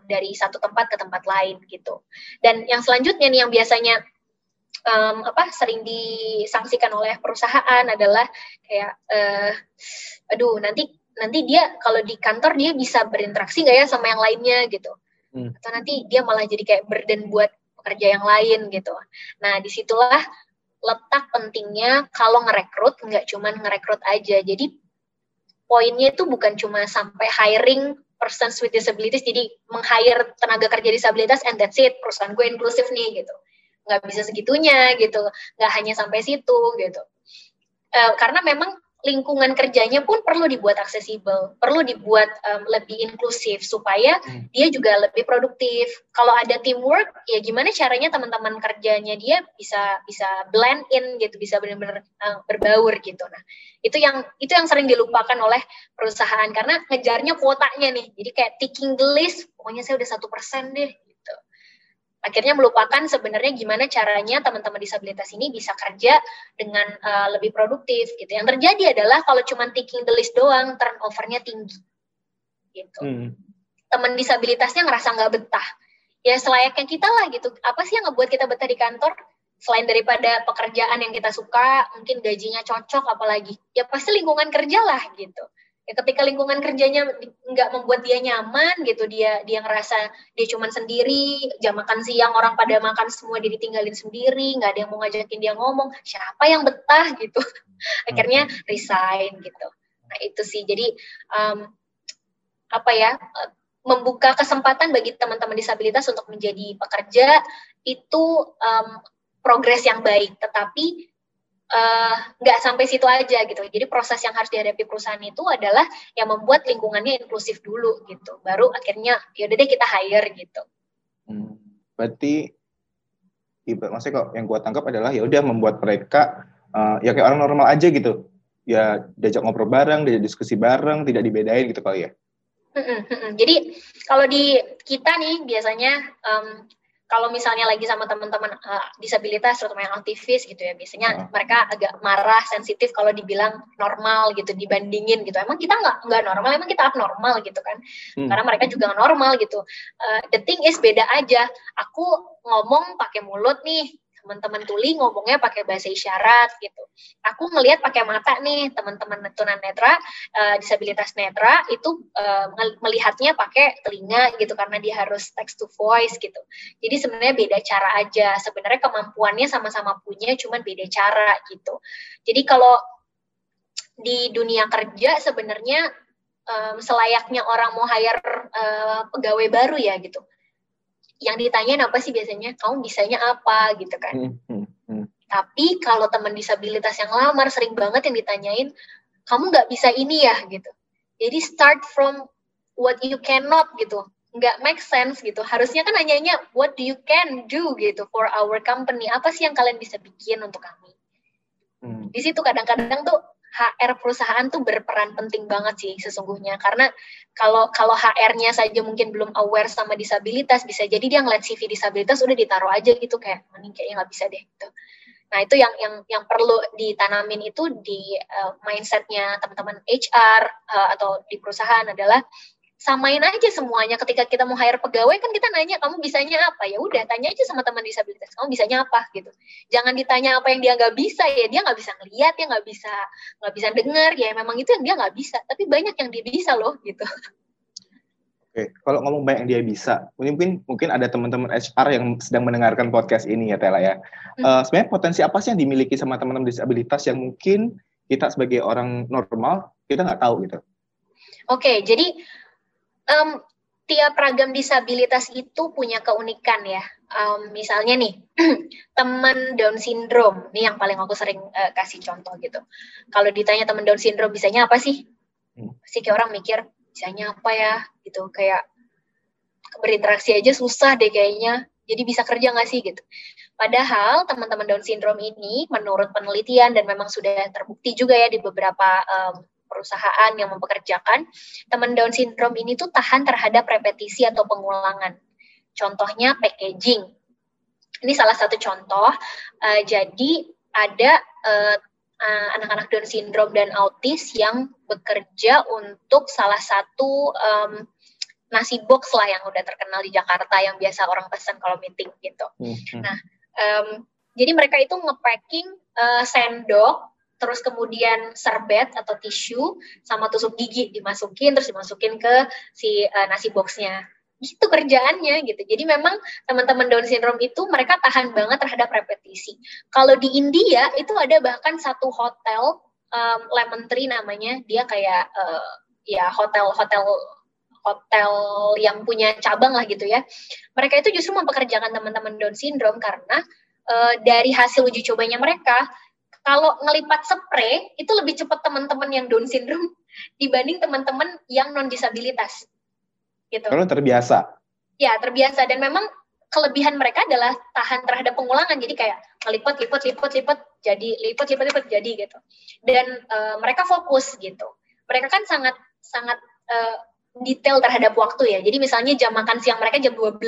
dari satu tempat ke tempat lain gitu. Dan yang selanjutnya nih yang biasanya sering disangsikan oleh perusahaan adalah kayak, aduh nanti dia kalau di kantor dia bisa berinteraksi nggak ya sama yang lainnya gitu. Atau nanti dia malah jadi kayak burden buat pekerja yang lain gitu. Nah, disitulah letak pentingnya kalau ngerekrut, nggak cuma ngerekrut aja. Jadi poinnya itu bukan cuma sampai hiring persons with disabilities, jadi meng-hire tenaga kerja disabilitas and that's it, perusahaan gue inklusif nih gitu. Nggak bisa segitunya gitu, nggak hanya sampai situ gitu. Karena memang lingkungan kerjanya pun perlu dibuat aksesibel, perlu dibuat lebih inklusif supaya dia juga lebih produktif. Kalau ada teamwork, ya gimana caranya teman-teman kerjanya dia bisa blend in gitu, bisa benar-benar berbaur gitu. Nah, itu yang sering dilupakan oleh perusahaan karena ngejarnya kuotanya nih. Jadi kayak ticking the list, pokoknya saya udah 1% deh gitu. Akhirnya melupakan sebenarnya gimana caranya teman-teman disabilitas ini bisa kerja dengan lebih produktif gitu. Yang terjadi adalah kalau cuma ticking the list doang, turnover-nya tinggi gitu. Teman disabilitasnya ngerasa nggak betah. Ya selayaknya kita lah gitu. Apa sih yang ngebuat kita betah di kantor? Selain daripada pekerjaan yang kita suka, mungkin gajinya cocok, apalagi? Ya pasti lingkungan kerja lah gitu. Ya, ketika lingkungan kerjanya nggak membuat dia nyaman gitu, dia ngerasa dia cuman sendiri, jam makan siang orang pada makan semua, dia ditinggalin sendiri, nggak ada yang mau ngajakin dia ngomong, siapa yang betah gitu. Akhirnya resign gitu. Nah itu sih, jadi membuka kesempatan bagi teman-teman disabilitas untuk menjadi pekerja itu progres yang baik, tetapi nggak sampai situ aja gitu. Jadi proses yang harus dihadapi perusahaan itu adalah yang membuat lingkungannya inklusif dulu gitu, baru akhirnya yaudah deh kita hire gitu. Berarti maksudnya kok yang gua tangkap adalah yaudah membuat mereka ya kayak orang normal aja gitu ya, diajak ngobrol bareng, diajak diskusi bareng, tidak dibedain gitu kali ya. Jadi kalau di kita nih biasanya kalau misalnya lagi sama teman-teman disabilitas, terutama yang aktivis gitu ya, biasanya mereka agak marah, sensitif kalau dibilang normal gitu, dibandingin gitu. Emang kita nggak normal, emang kita abnormal gitu kan. Karena mereka juga normal gitu. The thing is beda aja. Aku ngomong pakai mulut nih, teman-teman tuli ngomongnya pakai bahasa isyarat gitu. Aku ngelihat pakai mata nih, teman-teman tunanetra, disabilitas netra itu melihatnya pakai telinga gitu, karena dia harus text to voice gitu. Jadi sebenarnya beda cara aja. Sebenarnya kemampuannya sama-sama punya, cuman beda cara gitu. Jadi kalau di dunia kerja sebenarnya selayaknya orang mau hire pegawai baru ya gitu. Yang ditanyain apa sih biasanya? Kamu bisanya apa gitu kan. Tapi kalau teman disabilitas yang lamar sering banget yang ditanyain, kamu nggak bisa ini ya gitu. Jadi start from what you cannot gitu. Nggak make sense gitu. Harusnya kan nanyanya what do you can do gitu for our company. Apa sih yang kalian bisa bikin untuk kami? Di situ kadang-kadang tuh HR perusahaan tuh berperan penting banget sih sesungguhnya, karena kalau HR-nya saja mungkin belum aware sama disabilitas, bisa jadi dia ngeliat CV disabilitas udah ditaruh aja gitu kayak mending kayaknya nggak bisa deh gitu. Nah itu yang perlu ditanamin itu di mindsetnya teman-teman HR atau di perusahaan adalah samain aja semuanya. Ketika kita mau hire pegawai kan kita nanya kamu bisanya apa, ya udah tanya aja sama teman disabilitas kamu bisanya apa gitu. Jangan ditanya apa yang dia nggak bisa, ya dia nggak bisa ngelihat, ya nggak bisa dengar, ya memang itu yang dia nggak bisa, tapi banyak yang dia bisa loh gitu. Oke, kalau ngomong banyak yang dia bisa, mungkin ada teman-teman HR yang sedang mendengarkan podcast ini ya Tela ya. Sebenarnya potensi apa sih yang dimiliki sama teman-teman disabilitas yang mungkin kita sebagai orang normal kita nggak tahu gitu? Oke, jadi tiap ragam disabilitas itu punya keunikan ya. Misalnya nih, teman Down syndrome, ini yang paling aku sering kasih contoh gitu. Kalau ditanya teman Down syndrome bisanya apa sih? Pasti kayak orang mikir, bisanya apa ya? Gitu, kayak berinteraksi aja susah deh kayaknya. Jadi bisa kerja nggak sih gitu? Padahal teman-teman Down syndrome ini menurut penelitian dan memang sudah terbukti juga ya di beberapa perusahaan yang mempekerjakan, teman Down syndrome ini tuh tahan terhadap repetisi atau pengulangan. Contohnya packaging. Ini salah satu contoh. Jadi ada anak-anak Down syndrome dan autis yang bekerja untuk salah satu nasi box lah yang udah terkenal di Jakarta yang biasa orang pesan kalau meeting gitu. Nah, jadi mereka itu nge-packing sendok, terus kemudian serbet atau tisu sama tusuk gigi dimasukin ke si nasi boxnya. Gitu kerjaannya gitu. Jadi memang teman-teman Down syndrome itu mereka tahan banget terhadap repetisi. Kalau di India itu ada bahkan satu hotel Lemon Tree namanya, dia kayak ya hotel yang punya cabang lah gitu ya. Mereka itu justru mempekerjakan teman-teman Down syndrome karena dari hasil uji cobanya mereka, kalau ngelipat spray itu lebih cepat teman-teman yang Down syndrome dibanding teman-teman yang non disabilitas. Gitu. Kalau terbiasa. Ya, terbiasa, dan memang kelebihan mereka adalah tahan terhadap pengulangan. Jadi kayak ngelipat jadi gitu. Dan mereka fokus gitu. Mereka kan sangat detail terhadap waktu ya. Jadi misalnya jam makan siang mereka jam 12.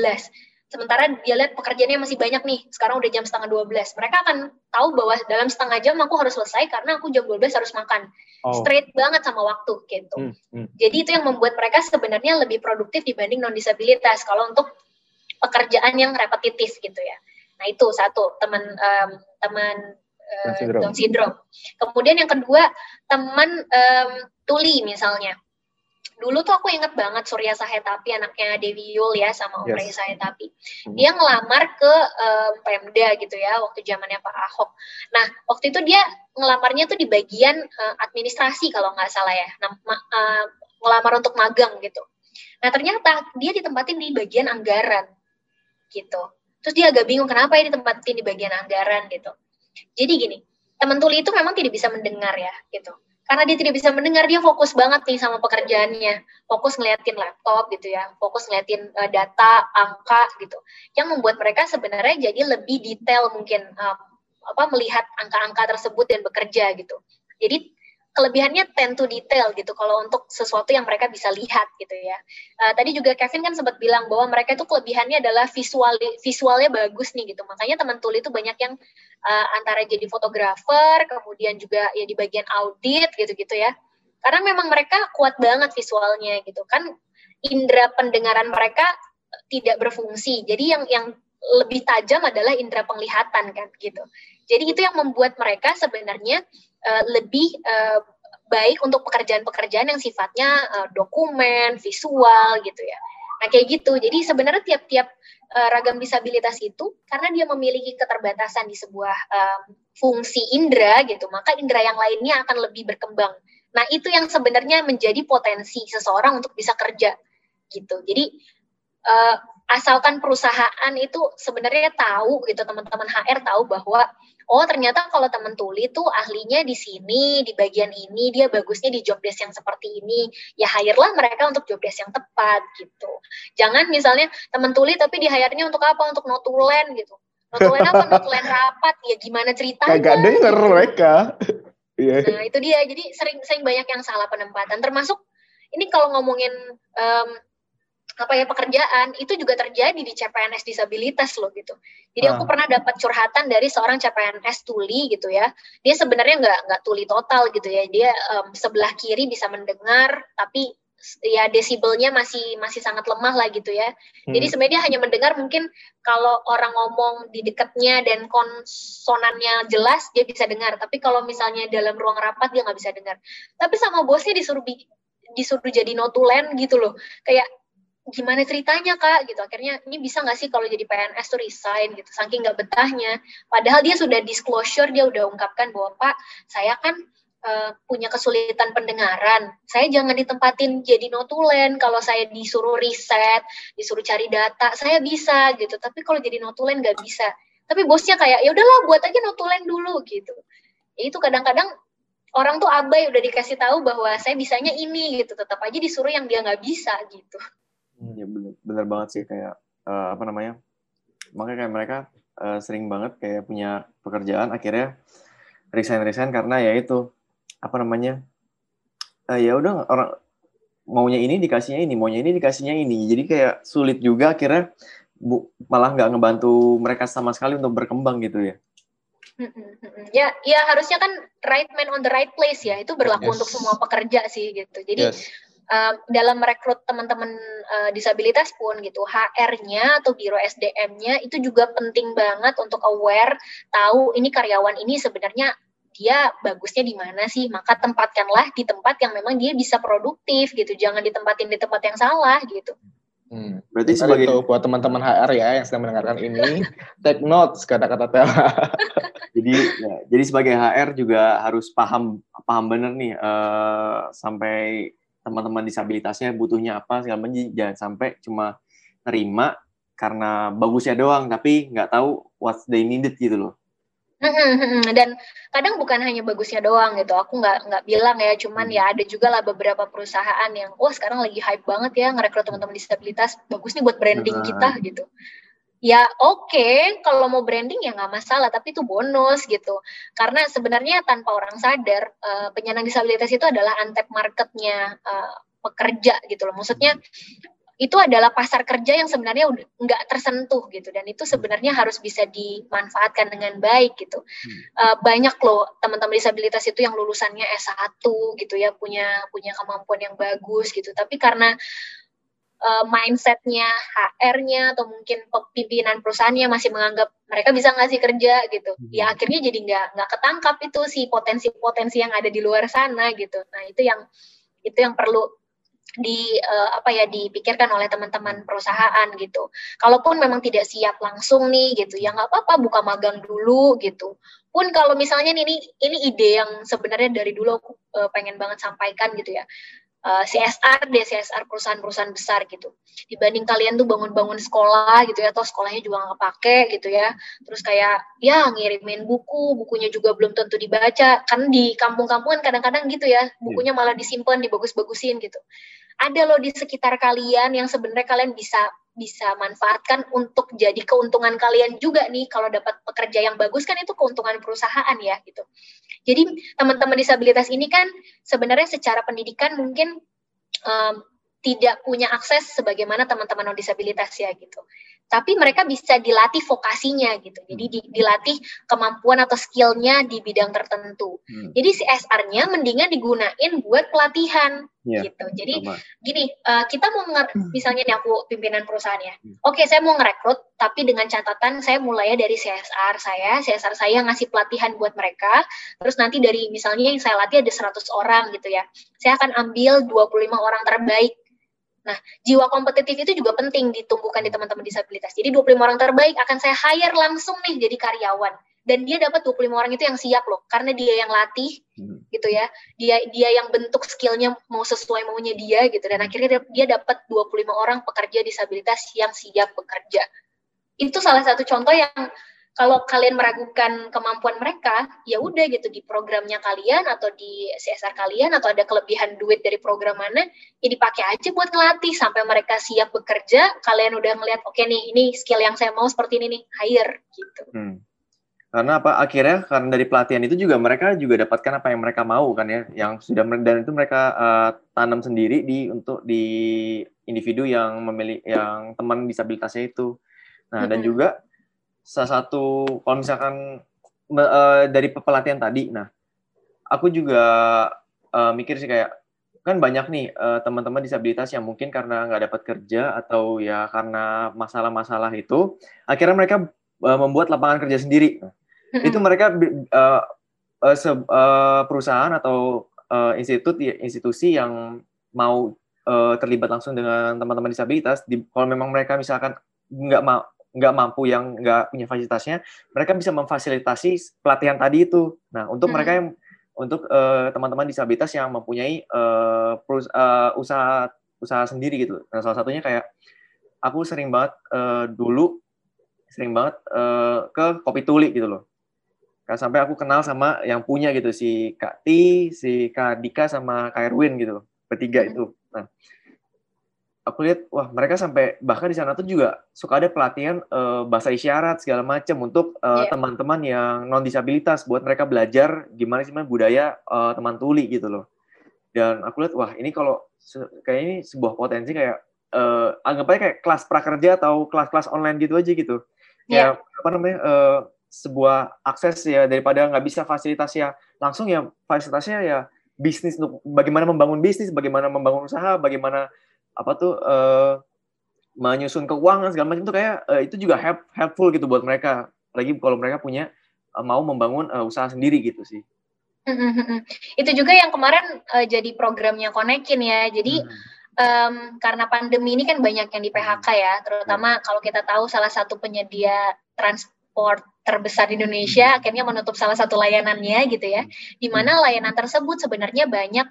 Sementara dia lihat pekerjaannya masih banyak nih, sekarang udah jam 11:30. Mereka akan tahu bahwa dalam setengah jam aku harus selesai karena aku jam 12 harus makan. Straight banget sama waktu gitu. Jadi itu yang membuat mereka sebenarnya lebih produktif dibanding non-disabilitas kalau untuk pekerjaan yang repetitif gitu ya. Nah itu satu, teman Down syndrome. Kemudian yang kedua, teman tuli misalnya. Dulu tuh aku inget banget Surya Sahetapi, anaknya Dewi Yul ya, sama Om Rai Sahetapi. Dia ngelamar ke Pemda gitu ya, waktu zamannya Pak Ahok. Nah, waktu itu dia ngelamarnya tuh di bagian administrasi kalau nggak salah ya. Nah, ngelamar untuk magang gitu. Nah, ternyata dia ditempatin di bagian anggaran gitu. Terus dia agak bingung kenapa ya ditempatin di bagian anggaran gitu. Jadi gini, teman tuli itu memang tidak bisa mendengar ya gitu. Karena dia tidak bisa mendengar, dia fokus banget nih sama pekerjaannya. Fokus ngeliatin laptop gitu ya, fokus ngeliatin data, angka gitu. Yang membuat mereka sebenarnya jadi lebih detail mungkin melihat angka-angka tersebut dan bekerja gitu. Jadi kelebihannya tend to detail gitu kalau untuk sesuatu yang mereka bisa lihat gitu ya. Tadi juga Kevin kan sempat bilang bahwa mereka itu kelebihannya adalah visualnya bagus nih gitu. Makanya teman tuli itu banyak yang antara jadi fotografer, kemudian juga ya di bagian audit gitu-gitu ya. Karena memang mereka kuat banget visualnya gitu kan. Indera pendengaran mereka tidak berfungsi. Jadi yang lebih tajam adalah indera penglihatan kan gitu. Jadi itu yang membuat mereka sebenarnya lebih baik untuk pekerjaan-pekerjaan yang sifatnya dokumen, visual gitu ya. Nah kayak gitu. Jadi sebenarnya tiap-tiap ragam disabilitas itu karena dia memiliki keterbatasan di sebuah fungsi indera gitu, maka indera yang lainnya akan lebih berkembang. Nah itu yang sebenarnya menjadi potensi seseorang untuk bisa kerja gitu. Jadi asalkan perusahaan itu sebenarnya tahu gitu, teman-teman HR tahu bahwa oh ternyata kalau teman tuli tuh ahlinya di sini, di bagian ini, dia bagusnya di job desk yang seperti ini, ya hire-lah mereka untuk job desk yang tepat gitu. Jangan misalnya teman tuli tapi di hire-nya untuk apa? Untuk notulen gitu. Notulen apa? Notulen rapat, ya gimana ceritanya? Kagak denger mereka. Nah itu dia, jadi sering banyak yang salah penempatan. Termasuk ini kalau ngomongin pekerjaan itu juga terjadi di CPNS disabilitas loh gitu. Jadi aku pernah dapat curhatan dari seorang CPNS tuli gitu ya. Dia sebenarnya nggak tuli total gitu ya. Dia sebelah kiri bisa mendengar, tapi ya desibelnya masih sangat lemah lah gitu ya. Jadi sebenarnya dia hanya mendengar mungkin kalau orang ngomong di dekatnya dan konsonannya jelas dia bisa dengar. Tapi kalau misalnya dalam ruang rapat dia nggak bisa dengar. Tapi sama bosnya disuruh jadi notulen gitu loh. Kayak gimana ceritanya Kak gitu, akhirnya ini bisa nggak sih kalau jadi PNS tuh resign gitu, saking nggak betahnya. Padahal dia sudah disclosure, dia udah ungkapkan bahwa Pak saya kan punya kesulitan pendengaran, saya jangan ditempatin jadi notulen, kalau saya disuruh riset, disuruh cari data saya bisa gitu, tapi kalau jadi notulen nggak bisa. Tapi bosnya kayak ya udahlah buat aja notulen dulu gitu. Itu kadang-kadang orang tuh abai, udah dikasih tahu bahwa saya bisanya ini gitu, tetap aja disuruh yang dia nggak bisa gitu. Ya bener banget sih, kayak makanya kayak mereka sering banget kayak punya pekerjaan akhirnya resign karena ya itu ya udah orang maunya ini dikasihnya ini, jadi kayak sulit juga akhirnya malah nggak ngebantu mereka sama sekali untuk berkembang gitu ya. Ya harusnya kan right man on the right place ya, itu berlaku untuk semua pekerja sih gitu. Jadi dalam merekrut teman-teman disabilitas pun gitu, HR-nya atau biro SDM-nya itu juga penting banget untuk aware, tahu ini karyawan ini sebenarnya dia bagusnya di mana sih, maka tempatkanlah di tempat yang memang dia bisa produktif gitu, jangan ditempatin di tempat yang salah gitu. Berarti sebagai buat teman-teman HR ya yang sedang mendengarkan ini, take notes kata-kata Tela. jadi sebagai HR juga harus paham bener nih sampai teman-teman disabilitasnya butuhnya apa, segala macam. Jangan sampai cuma nerima karena bagusnya doang, tapi nggak tahu what they needed gitu loh. Dan kadang bukan hanya bagusnya doang gitu. Aku nggak bilang ya, cuman ya ada juga lah beberapa perusahaan yang sekarang lagi hype banget ya ngerekrut teman-teman disabilitas, bagus nih buat branding kita gitu. Ya oke, kalau mau branding ya nggak masalah, tapi itu bonus gitu. Karena sebenarnya tanpa orang sadar, penyandang disabilitas itu adalah untapped marketnya pekerja gitu loh. Maksudnya itu adalah pasar kerja yang sebenarnya nggak tersentuh gitu, dan itu sebenarnya harus bisa dimanfaatkan dengan baik gitu. Banyak loh teman-teman disabilitas itu yang lulusannya S1 gitu ya, punya kemampuan yang bagus gitu, tapi karena mindsetnya, HR-nya atau mungkin pimpinan perusahaannya masih menganggap mereka bisa ngasih kerja gitu, ya akhirnya jadi nggak ketangkap itu si potensi-potensi yang ada di luar sana gitu. Nah itu yang perlu dipikirkan oleh teman-teman perusahaan gitu. Kalaupun memang tidak siap langsung nih gitu, ya nggak apa-apa buka magang dulu gitu. Pun kalau misalnya ini ide yang sebenarnya dari dulu aku pengen banget sampaikan gitu ya. CSR perusahaan-perusahaan besar gitu. Dibanding kalian tuh bangun-bangun sekolah gitu ya, atau sekolahnya juga nggak kepake gitu ya. Terus kayak ya ngirimin bukunya juga belum tentu dibaca. Kan di kampung-kampungan kadang-kadang gitu ya, bukunya malah disimpan, dibagus-bagusin gitu. Ada loh di sekitar kalian yang sebenarnya kalian bisa manfaatkan untuk jadi keuntungan kalian juga nih. Kalau dapat pekerja yang bagus kan itu keuntungan perusahaan ya gitu. Jadi teman-teman disabilitas ini kan sebenarnya secara pendidikan mungkin tidak punya akses sebagaimana teman-teman non disabilitas ya gitu. tapi mereka bisa dilatih vokasinya gitu. Jadi dilatih kemampuan atau skillnya di bidang tertentu. Jadi CSR-nya mendingan digunain buat pelatihan gitu. Jadi gini, kita mau misalnya nih aku pimpinan perusahaan ya. Oke, saya mau ngerekrut, tapi dengan catatan saya mulai dari CSR saya ngasih pelatihan buat mereka. Terus nanti dari misalnya yang saya latih ada 100 orang gitu ya. Saya akan ambil 25 orang terbaik. Nah, jiwa kompetitif itu juga penting ditumbuhkan di teman-teman disabilitas. Jadi 25 orang terbaik akan saya hire langsung nih jadi karyawan. Dan dia dapat 25 orang itu yang siap loh, karena dia yang latih gitu ya. Dia yang bentuk skillnya mau sesuai maunya dia gitu. Dan akhirnya dia dapat 25 orang pekerja disabilitas yang siap bekerja. Itu salah satu contoh yang kalau kalian meragukan kemampuan mereka, ya udah gitu di programnya kalian atau di CSR kalian atau ada kelebihan duit dari program mana, ya dipakai aja buat ngelatih sampai mereka siap bekerja. Kalian udah ngelihat, oke nih ini skill yang saya mau seperti ini nih, hire gitu. Karena apa akhirnya karena dari pelatihan itu juga mereka juga dapatkan apa yang mereka mau kan ya, yang sudah dan itu mereka tanam sendiri untuk individu yang memiliki yang teman disabilitasnya itu. Nah, dan juga salah satu kalau misalkan dari pelatihan tadi, nah aku juga mikir sih kayak kan banyak nih teman-teman disabilitas yang mungkin karena nggak dapat kerja atau ya karena masalah-masalah itu akhirnya mereka membuat lapangan kerja sendiri. Itu mereka perusahaan atau institusi yang mau terlibat langsung dengan teman-teman disabilitas. Kalau memang mereka misalkan nggak mampu yang nggak punya fasilitasnya, mereka bisa memfasilitasi pelatihan tadi itu. Nah, untuk mereka yang untuk teman-teman disabilitas yang mempunyai usaha sendiri gitu. Nah, salah satunya kayak aku sering banget dulu ke Kopituli gitu loh. Sampai aku kenal sama yang punya gitu, si Kak Ti, si Kak Dika, sama Kak Erwin gitu loh, bertiga itu. Nah, aku lihat, wah mereka sampai bahkan di sana tuh juga suka ada pelatihan bahasa isyarat segala macam untuk teman-teman yang non disabilitas buat mereka belajar gimana sih budaya teman tuli gitu loh. Dan aku lihat, wah ini kalau kayak ini sebuah potensi kayak anggap aja kayak kelas prakerja atau kelas-kelas online gitu aja gitu. Ya, apa namanya, sebuah akses ya, daripada nggak bisa fasilitasnya langsung ya, fasilitasnya ya bisnis, bagaimana membangun bisnis, bagaimana membangun usaha, bagaimana apa tuh menyusun keuangan segala macam tuh kayak itu juga helpful gitu buat mereka, lagi kalau mereka punya mau membangun usaha sendiri gitu sih. Itu juga yang kemarin jadi programnya Konekin ya, jadi karena pandemi ini kan banyak yang di PHK ya, terutama kalau kita tahu salah satu penyedia transport terbesar di Indonesia akhirnya menutup salah satu layanannya gitu ya, di mana layanan tersebut sebenarnya banyak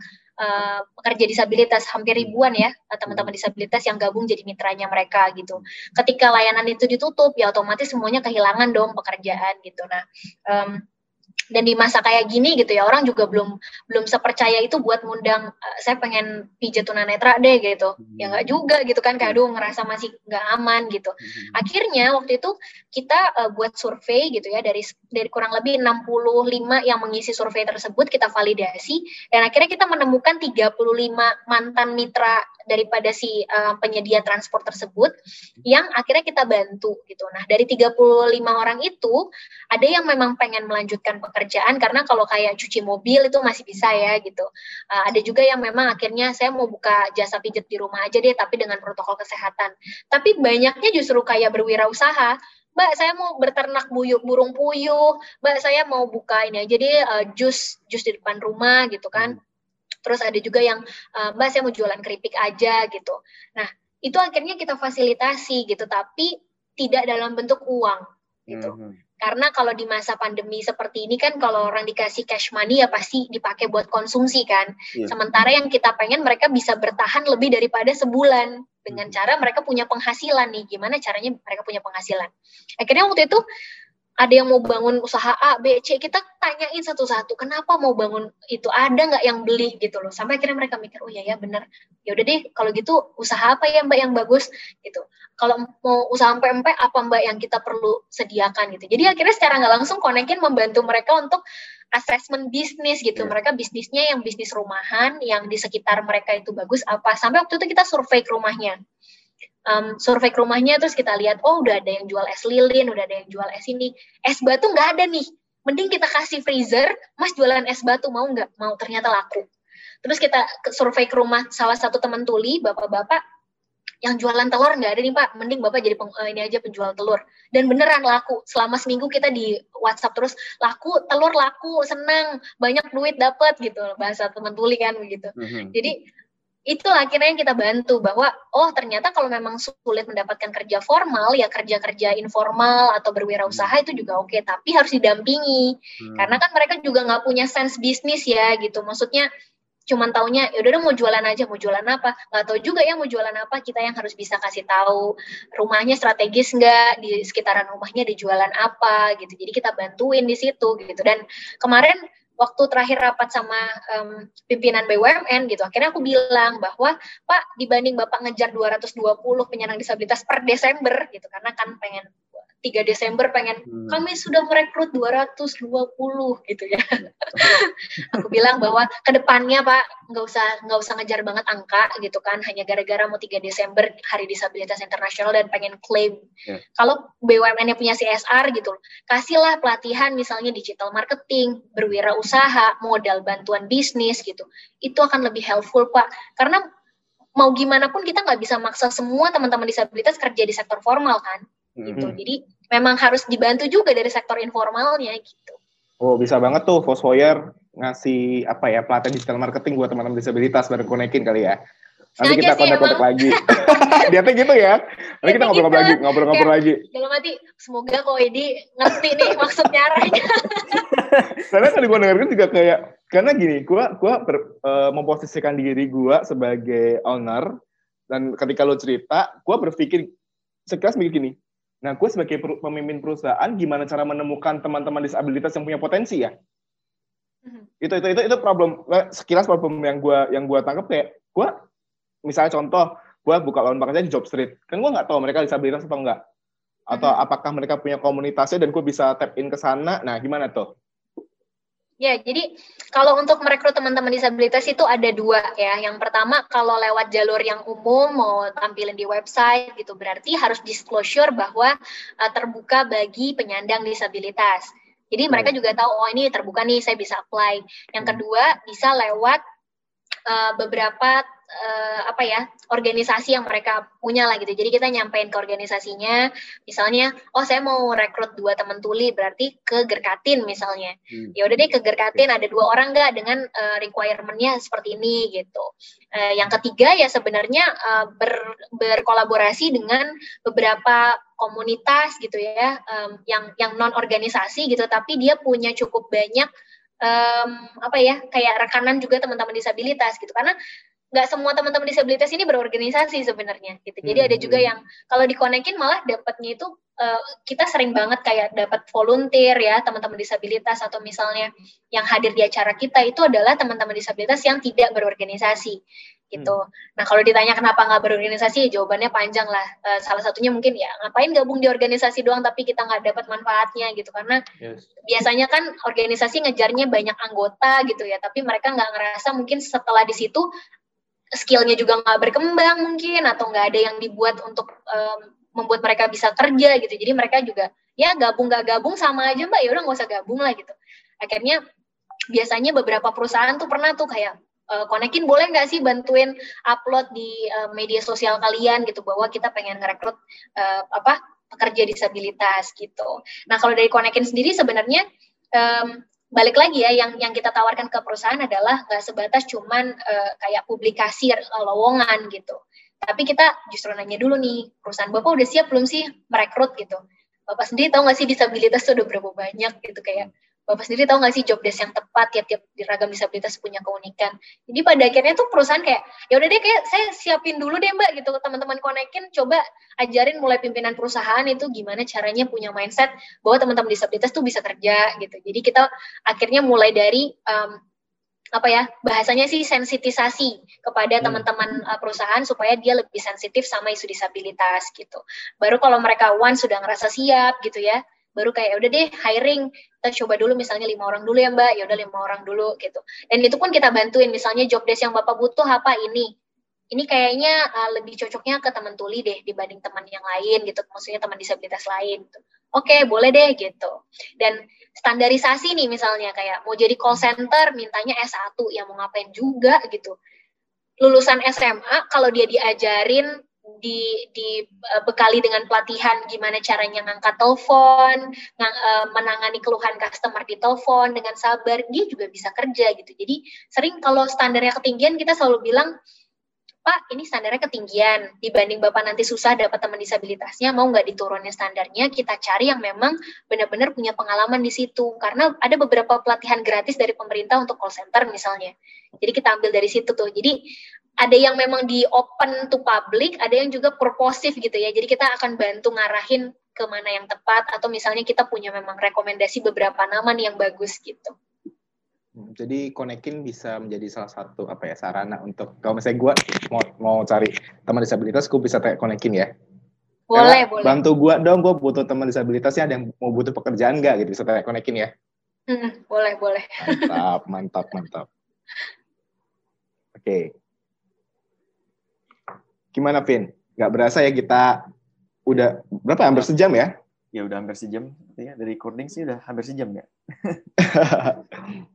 pekerja disabilitas, hampir ribuan ya teman-teman disabilitas yang gabung jadi mitranya mereka gitu. Ketika layanan itu ditutup ya otomatis semuanya kehilangan dong pekerjaan gitu. Nah, dan di masa kayak gini gitu ya, orang juga belum sepercaya itu buat ngundang, saya pengen pijat tunanetra deh gitu. Ya nggak juga gitu kan, kayak aduh ngerasa masih nggak aman gitu. Akhirnya waktu itu kita buat survei gitu ya, dari kurang lebih 65 yang mengisi survei tersebut kita validasi, dan akhirnya kita menemukan 35 mantan mitra daripada si penyedia transport tersebut yang akhirnya kita bantu gitu. Nah, dari 35 orang itu ada yang memang pengen melanjutkan pekerjaan karena kalau kayak cuci mobil itu masih bisa ya gitu. Ada juga yang memang akhirnya saya mau buka jasa pijat di rumah aja deh tapi dengan protokol kesehatan. Tapi banyaknya justru kayak berwirausaha. Mbak, saya mau berternak burung puyuh. Mbak, saya mau buka ini aja deh jus di depan rumah gitu kan. Terus ada juga yang, Mbak saya mau jualan keripik aja gitu. Nah, itu akhirnya kita fasilitasi gitu, tapi tidak dalam bentuk uang gitu. Karena kalau di masa pandemi seperti ini kan kalau orang dikasih cash money ya pasti dipakai buat konsumsi kan. Sementara yang kita pengen mereka bisa bertahan lebih daripada sebulan. Dengan cara mereka punya penghasilan nih, gimana caranya mereka punya penghasilan. Akhirnya waktu itu, ada yang mau bangun usaha A, B, C, kita tanyain satu-satu, kenapa mau bangun itu, ada nggak yang beli gitu loh, sampai akhirnya mereka mikir, oh ya ya benar, ya udah deh kalau gitu usaha apa ya mbak yang bagus gitu, kalau mau usaha MPMP apa mbak yang kita perlu sediakan gitu, jadi akhirnya secara nggak langsung Konekin membantu mereka untuk assessment bisnis gitu, mereka bisnisnya yang bisnis rumahan, yang di sekitar mereka itu bagus apa, sampai waktu itu kita survei ke rumahnya. survei ke rumahnya, terus kita lihat, oh udah ada yang jual es lilin, udah ada yang jual es ini. Es batu nggak ada nih. Mending kita kasih freezer, mas jualan es batu, mau nggak? Mau, ternyata laku. Terus kita survei ke rumah salah satu teman Tuli, bapak-bapak, yang jualan telur nggak ada nih Pak, mending Bapak jadi ini aja penjual telur. Dan beneran laku, selama seminggu kita di WhatsApp terus, laku, telur laku, senang, banyak duit dapat gitu, bahasa teman Tuli kan begitu. Jadi itulah akhirnya yang kita bantu, bahwa oh ternyata kalau memang sulit mendapatkan kerja formal, ya kerja-kerja informal atau berwirausaha itu juga oke, tapi harus didampingi. Karena kan mereka juga nggak punya sense bisnis ya gitu, maksudnya cuman taunya yaudah mau jualan aja, mau jualan apa, nggak tahu juga ya mau jualan apa, kita yang harus bisa kasih tahu rumahnya strategis nggak, di sekitaran rumahnya ada jualan apa gitu, jadi kita bantuin di situ gitu. Dan kemarin waktu terakhir rapat sama pimpinan BUMN gitu, akhirnya aku bilang bahwa Pak, dibanding Bapak ngejar 220 penyandang disabilitas per Desember gitu, karena kan pengen 3 Desember pengen, kami sudah merekrut 220 gitu ya. Aku bilang bahwa kedepannya Pak, nggak usah ngejar banget angka gitu kan, hanya gara-gara mau 3 Desember Hari Disabilitas Internasional dan pengen klaim. Kalau BUMN-nya punya CSR gitu, kasihlah pelatihan misalnya digital marketing, berwirausaha, usaha, modal bantuan bisnis gitu, itu akan lebih helpful Pak, karena mau gimana pun kita nggak bisa maksa semua teman-teman disabilitas kerja di sektor formal kan, gitu. Jadi memang harus dibantu juga dari sektor informalnya gitu. Oh bisa banget tuh Fosfoyer ngasih apa ya, pelatihan digital marketing buat teman-teman disabilitas, bareng konekin kali ya. Nanti kita kontak-kontak lagi. Dia tuh gitu ya. Nanti kita ngobrol-ngobrol lagi. Dalam hati, semoga kok Edi ngerti nih maksudnya arahnya. Karena tadi gue dengerin juga kayak, karena gini, gue memposisikan diri gue sebagai owner, dan ketika lo cerita, gue berpikir, sekelas mikir gini, nah gue sebagai pemimpin perusahaan, gimana cara menemukan teman-teman disabilitas yang punya potensi ya? Itu problem, sekilas problem yang gue tangkap kayak, gue, misalnya contoh, gue buka lawan pekerjaan di Job Street. Kan gue nggak tahu mereka disabilitas atau enggak. Atau apakah mereka punya komunitasnya dan gue bisa tap in ke sana. Nah, gimana tuh? Ya, jadi kalau untuk merekrut teman-teman disabilitas itu ada dua ya. Yang pertama, kalau lewat jalur yang umum, mau tampilin di website gitu, berarti harus disclosure bahwa terbuka bagi penyandang disabilitas. Jadi mereka juga tahu, oh ini terbuka nih, saya bisa apply. Yang kedua, bisa lewat beberapa organisasi yang mereka punya lah gitu. Jadi kita nyampein ke organisasinya, misalnya, oh saya mau rekrut 2 teman tuli, berarti ke Gerkatin misalnya. Ya udah deh ke Gerkatin, ada 2 orang nggak dengan requirement-nya seperti ini gitu. Yang ketiga ya sebenarnya berkolaborasi dengan beberapa komunitas gitu ya, yang non organisasi gitu, tapi dia punya cukup banyak kayak rekanan juga teman-teman disabilitas gitu, karena nggak semua teman-teman disabilitas ini berorganisasi sebenarnya gitu. Jadi ada juga yang kalau dikonekin malah dapatnya itu kita sering banget kayak dapat volunteer ya teman-teman disabilitas, atau misalnya yang hadir di acara kita itu adalah teman-teman disabilitas yang tidak berorganisasi gitu. Nah kalau ditanya kenapa nggak berorganisasi, jawabannya panjang lah. Salah satunya mungkin ya ngapain gabung di organisasi doang tapi kita nggak dapat manfaatnya gitu, karena biasanya kan organisasi ngejarnya banyak anggota gitu ya, tapi mereka nggak ngerasa mungkin setelah di situ skillnya juga nggak berkembang mungkin, atau nggak ada yang dibuat untuk membuat mereka bisa kerja gitu. Jadi mereka juga ya gabung nggak gabung sama aja Mbak, ya udah nggak usah gabung lah gitu. Akhirnya biasanya beberapa perusahaan tuh pernah tuh kayak konekin boleh nggak sih bantuin upload di media sosial kalian gitu, bahwa kita pengen ngerekrut pekerja disabilitas gitu. Nah kalau dari konekin sendiri sebenarnya balik lagi ya, yang kita tawarkan ke perusahaan adalah nggak sebatas cuman kayak publikasi lowongan gitu. Tapi kita justru nanya dulu nih, perusahaan Bapak udah siap belum sih merekrut gitu? Bapak sendiri tahu nggak sih disabilitas itu udah berapa banyak gitu, kayak Bapak sendiri tahu nggak sih job desk yang tepat, tiap-tiap ragam disabilitas punya keunikan. Jadi pada akhirnya tuh perusahaan kayak, ya udah deh kayak saya siapin dulu deh Mbak gitu, teman-teman konekin coba ajarin mulai pimpinan perusahaan itu gimana caranya punya mindset bahwa teman-teman disabilitas tuh bisa kerja gitu. Jadi kita akhirnya mulai dari bahasanya sih sensitisasi kepada teman-teman perusahaan supaya dia lebih sensitif sama isu disabilitas gitu. Baru kalau mereka sudah ngerasa siap gitu ya, baru kayak udah deh hiring, kita coba dulu misalnya 5 orang dulu ya Mbak, ya udah 5 orang dulu gitu. Dan itu pun kita bantuin, misalnya job desk yang Bapak butuh apa ini. ini kayaknya lebih cocoknya ke teman tuli deh dibanding teman yang lain gitu, maksudnya teman disabilitas lain gitu. Oke, boleh deh gitu. Dan standarisasi nih misalnya kayak mau jadi call center mintanya S1, ya mau ngapain juga gitu. Lulusan SMA kalau dia diajarin dibekali dengan pelatihan gimana caranya ngangkat telepon, menangani keluhan customer di telepon dengan sabar, dia juga bisa kerja gitu. Jadi sering kalau standarnya ketinggian kita selalu bilang, Pak, ini standarnya ketinggian, dibanding Bapak nanti susah dapat teman disabilitasnya, mau nggak diturunin standarnya, kita cari yang memang benar-benar punya pengalaman di situ. Karena ada beberapa pelatihan gratis dari pemerintah untuk call center misalnya. Jadi kita ambil dari situ tuh. Jadi ada yang memang di open to public, ada yang juga purposive gitu ya. Jadi kita akan bantu ngarahin ke mana yang tepat, atau misalnya kita punya memang rekomendasi beberapa nama nih yang bagus gitu. Jadi Konekin bisa menjadi salah satu apa ya sarana untuk kalau misalnya gue mau cari teman disabilitas, gue bisa tanya Konekin ya. Boleh, boleh. Bantu gue dong, gue butuh teman disabilitasnya, ada yang mau butuh pekerjaan nggak gitu, bisa tanya Konekin ya. Boleh, boleh. Mantap, mantap, mantap. Oke, gimana Vin? Gak berasa ya kita udah berapa? Hampir sejam ya? Ya udah hampir sejam, ya, dari recording sih udah hampir sejam ya.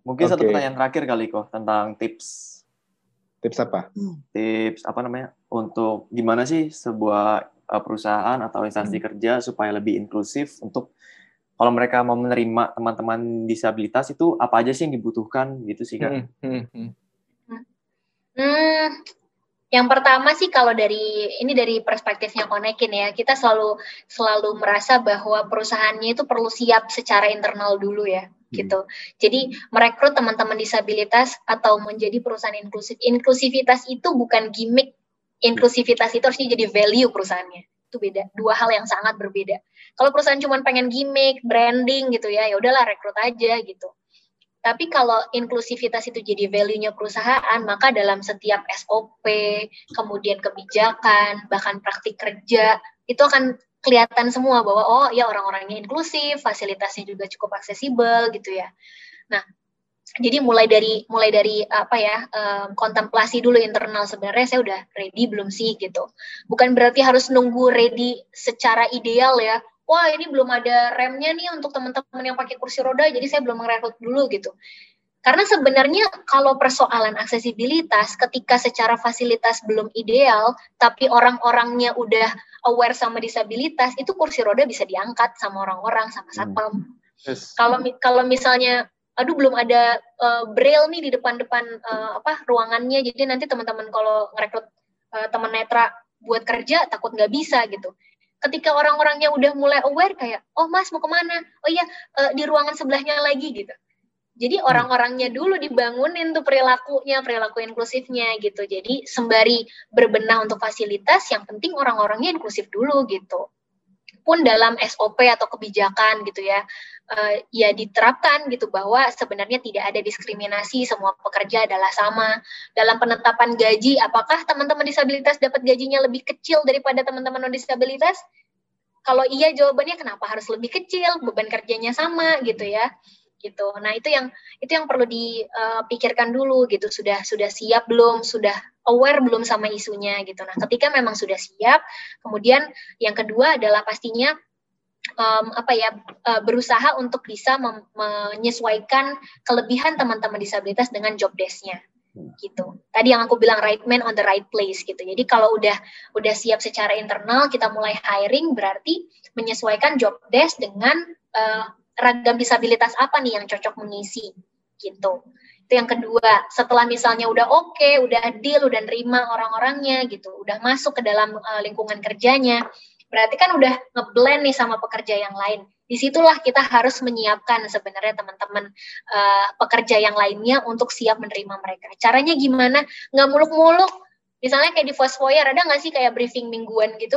Mungkin satu pertanyaan terakhir kali kok tentang tips. Tips apa? Tips apa namanya? Untuk gimana sih sebuah perusahaan atau instansi kerja supaya lebih inklusif untuk kalau mereka mau menerima teman-teman disabilitas itu apa aja sih yang dibutuhkan gitu sih Kak? Yang pertama sih kalau dari perspektifnya Konekin ya, kita selalu merasa bahwa perusahaannya itu perlu siap secara internal dulu ya gitu. Jadi merekrut teman-teman disabilitas atau menjadi perusahaan inklusif. Inklusivitas itu bukan gimmick. Inklusivitas itu harusnya jadi value perusahaannya. Itu beda, dua hal yang sangat berbeda. Kalau perusahaan cuma pengen gimmick, branding gitu ya, ya udahlah rekrut aja gitu. Tapi kalau inklusivitas itu jadi value-nya perusahaan, maka dalam setiap SOP, kemudian kebijakan, bahkan praktik kerja, itu akan kelihatan semua bahwa, oh ya orang-orangnya inklusif, fasilitasnya juga cukup aksesibel gitu ya. Nah, jadi mulai dari apa ya, kontemplasi dulu internal sebenarnya saya udah ready belum sih gitu. Bukan berarti harus nunggu ready secara ideal ya. Wah ini belum ada remnya nih untuk teman-teman yang pakai kursi roda, jadi saya belum ngerekrut dulu gitu. Karena sebenarnya kalau persoalan aksesibilitas ketika secara fasilitas belum ideal, tapi orang-orangnya udah aware sama disabilitas, itu kursi roda bisa diangkat sama orang-orang, sama satpam. Kalau misalnya, aduh belum ada braille nih di depan-depan ruangannya, jadi nanti teman-teman kalau ngerekrut teman netra buat kerja takut nggak bisa gitu. Ketika orang-orangnya udah mulai aware kayak, oh mas mau kemana? Oh iya di ruangan sebelahnya lagi gitu. Jadi orang-orangnya dulu dibangunin tuh perilaku inklusifnya gitu. Jadi sembari berbenah untuk fasilitas, yang penting orang-orangnya inklusif dulu gitu. Pun dalam SOP atau kebijakan gitu ya, ya diterapkan gitu bahwa sebenarnya tidak ada diskriminasi, semua pekerja adalah sama. Dalam penetapan gaji, apakah teman-teman disabilitas dapat gajinya lebih kecil daripada teman-teman non-disabilitas? Kalau iya jawabannya kenapa harus lebih kecil, beban kerjanya sama gitu ya. Gitu. Nah, itu yang perlu dipikirkan dulu gitu. Sudah siap belum? Sudah aware belum sama isunya gitu. Nah, ketika memang sudah siap, kemudian yang kedua adalah pastinya berusaha untuk bisa menyesuaikan kelebihan teman-teman disabilitas dengan job desk-nya. Gitu. Tadi yang aku bilang right man on the right place gitu. Jadi kalau udah siap secara internal, kita mulai hiring berarti menyesuaikan job desk dengan ragam disabilitas apa nih yang cocok mengisi gitu. Itu yang kedua. Setelah misalnya udah oke, udah deal, udah nerima orang-orangnya gitu, udah masuk ke dalam lingkungan kerjanya, berarti kan udah ngeblend nih sama pekerja yang lain. Disitulah kita harus menyiapkan sebenarnya teman-teman pekerja yang lainnya untuk siap menerima mereka. Caranya gimana? Nggak muluk-muluk. Misalnya kayak di Fosfoyer, ada nggak sih kayak briefing mingguan gitu?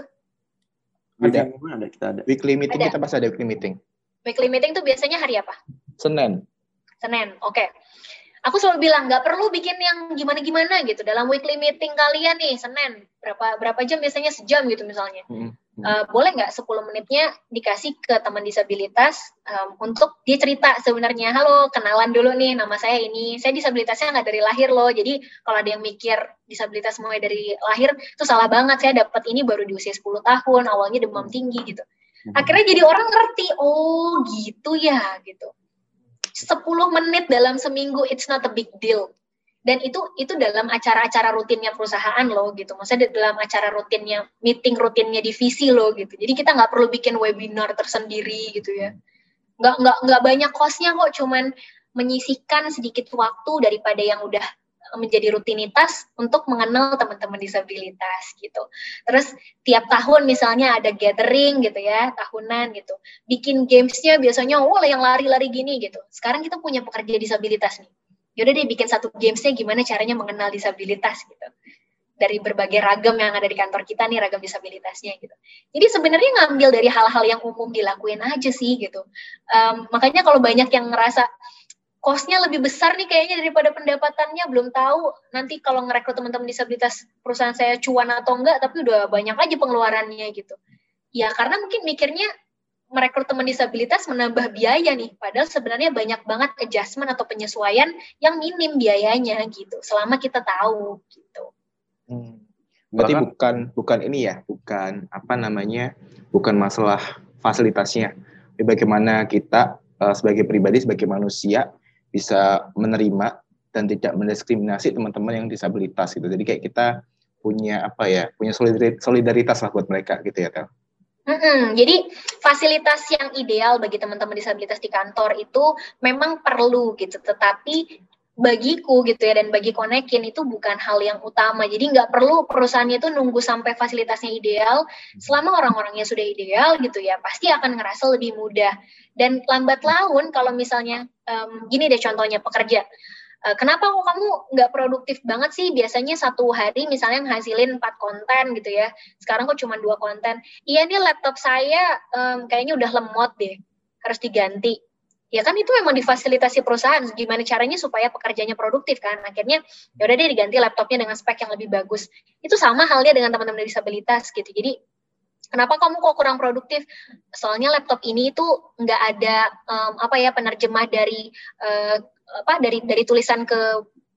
Ada. Weekly meeting, kita pasti ada weekly meeting. Weekly meeting tuh biasanya hari apa? Senin, oke. Aku selalu bilang, nggak perlu bikin yang gimana-gimana gitu. Dalam weekly meeting kalian nih, Senin, berapa jam biasanya, sejam gitu misalnya. boleh nggak 10 menitnya dikasih ke teman disabilitas untuk dia cerita sebenarnya, halo, kenalan dulu nih, nama saya ini, saya disabilitasnya nggak dari lahir loh, jadi kalau ada yang mikir disabilitas mulai dari lahir, itu salah banget, saya dapat ini baru di usia 10 tahun, awalnya demam tinggi gitu. Akhirnya jadi orang ngerti, oh gitu ya, gitu. 10 menit dalam seminggu, it's not a big deal. Dan itu dalam acara-acara rutinnya perusahaan loh gitu. Maksudnya dalam acara rutinnya, meeting rutinnya divisi loh gitu. Jadi kita nggak perlu bikin webinar tersendiri gitu ya. Nggak banyak cost-nya kok, cuman menyisihkan sedikit waktu daripada yang udah menjadi rutinitas untuk mengenal teman-teman disabilitas gitu. Terus tiap tahun misalnya ada gathering gitu ya, tahunan gitu. Bikin gamesnya biasanya, oh yang lari-lari gini gitu. Sekarang kita punya pekerja disabilitas nih. Yaudah deh bikin satu gamesnya gimana caranya mengenal disabilitas gitu. Dari berbagai ragam yang ada di kantor kita nih, ragam disabilitasnya gitu. Jadi sebenarnya ngambil dari hal-hal yang umum dilakuin aja sih gitu. Makanya kalau banyak yang ngerasa cost-nya lebih besar nih kayaknya daripada pendapatannya, belum tahu nanti kalau ngerekrut teman-teman disabilitas perusahaan saya cuan atau enggak, tapi udah banyak aja pengeluarannya gitu. Ya karena mungkin mikirnya, merekrut teman disabilitas menambah biaya nih, padahal sebenarnya banyak banget adjustment atau penyesuaian yang minim biayanya gitu, selama kita tahu gitu. Berarti bukan ini ya, bukan masalah fasilitasnya, bagaimana kita sebagai pribadi, sebagai manusia bisa menerima dan tidak mendiskriminasi teman-teman yang disabilitas gitu. Jadi kayak kita punya punya solidaritas lah buat mereka gitu ya, Tel. Jadi fasilitas yang ideal bagi teman-teman disabilitas di kantor itu memang perlu gitu, tetapi bagiku gitu ya dan bagi Konekin itu bukan hal yang utama. Jadi nggak perlu perusahaannya itu nunggu sampai fasilitasnya ideal. Selama orang-orangnya sudah ideal gitu ya, pasti akan ngerasa lebih mudah. Dan lambat laun kalau misalnya gini deh contohnya pekerja. Kenapa kok kamu nggak produktif banget sih? Biasanya satu hari misalnya ngehasilin 4 konten gitu ya. Sekarang kok cuma 2 konten. Iya nih laptop saya kayaknya udah lemot deh. Harus diganti. Ya kan itu memang difasilitasi perusahaan. Gimana caranya supaya pekerjanya produktif kan? Akhirnya yaudah deh diganti laptopnya dengan spek yang lebih bagus. Itu sama halnya dengan teman-teman disabilitas gitu. Jadi kenapa kamu kok kurang produktif? Soalnya laptop ini itu nggak ada penerjemah dari dari tulisan ke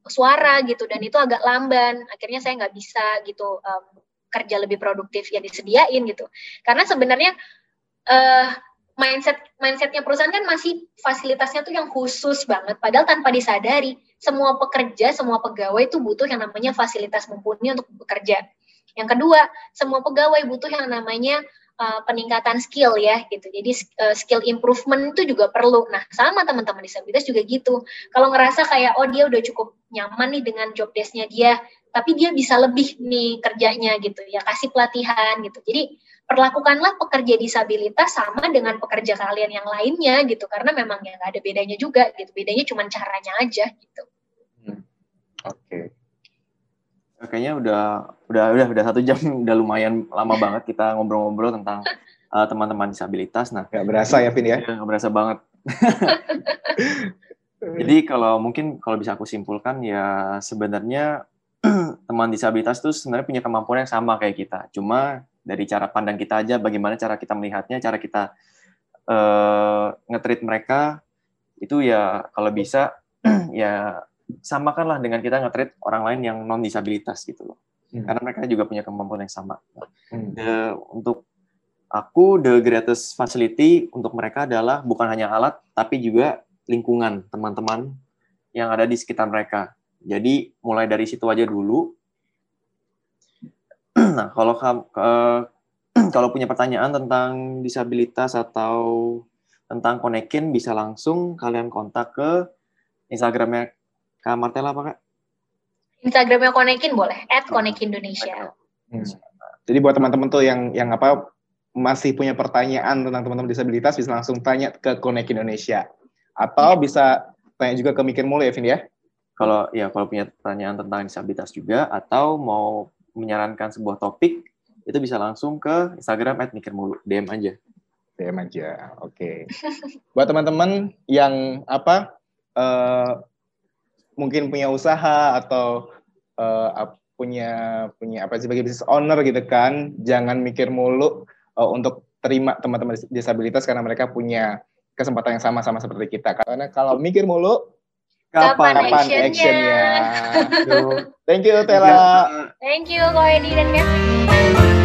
suara gitu, dan itu agak lamban, akhirnya saya nggak bisa gitu kerja lebih produktif yang disediain gitu, karena sebenarnya mindsetnya perusahaan kan masih fasilitasnya tuh yang khusus banget, padahal tanpa disadari semua pekerja, semua pegawai itu butuh yang namanya fasilitas mumpuni untuk bekerja. Yang kedua, semua pegawai butuh yang namanya peningkatan skill ya gitu. Jadi skill improvement itu juga perlu. Nah, sama teman-teman disabilitas juga gitu. Kalau ngerasa kayak oh dia udah cukup nyaman nih dengan job desk-nya dia, tapi dia bisa lebih nih kerjanya gitu. Ya kasih pelatihan gitu. Jadi perlakukanlah pekerja disabilitas sama dengan pekerja kalian yang lainnya gitu. Karena memang ya nggak ada bedanya juga gitu. Bedanya cuma caranya aja gitu. Oke. Kayaknya udah 1 jam, udah lumayan lama banget kita ngobrol-ngobrol tentang teman-teman disabilitas. Nah, nggak berasa ya, Vin ya? Nggak berasa banget. Jadi kalau bisa aku simpulkan ya sebenarnya teman disabilitas itu sebenarnya punya kemampuan yang sama kayak kita. Cuma dari cara pandang kita aja, bagaimana cara kita melihatnya, cara kita nge-treat mereka itu ya kalau bisa ya samakanlah dengan kita nge-treat orang lain yang non disabilitas gitu loh. Karena mereka juga punya kemampuan yang sama. Untuk aku the greatest facility untuk mereka adalah bukan hanya alat tapi juga lingkungan teman-teman yang ada di sekitar mereka. Jadi mulai dari situ aja dulu. Nah, kalau punya pertanyaan tentang disabilitas atau tentang Konekin bisa langsung kalian kontak ke Instagramnya Kak Marthella apa Kak? Instagramnya Konekin boleh, @konekindonesia. Jadi buat teman-teman tuh yang masih punya pertanyaan tentang teman-teman disabilitas bisa langsung tanya ke Konekin Indonesia atau bisa tanya juga ke Mikir Mulu ya, Vin ya. Kalau punya pertanyaan tentang disabilitas juga atau mau menyarankan sebuah topik itu bisa langsung ke Instagram @mikirmulu, DM aja. Oke. Buat teman-teman yang mungkin punya usaha atau punya bagi business owner gitu kan, jangan mikir mulu, untuk terima teman-teman disabilitas karena mereka punya kesempatan yang sama-sama seperti kita. Karena kalau mikir mulu, kapan action-nya? Thank you, Tela. Thank you, Ko Edi dan Kevin.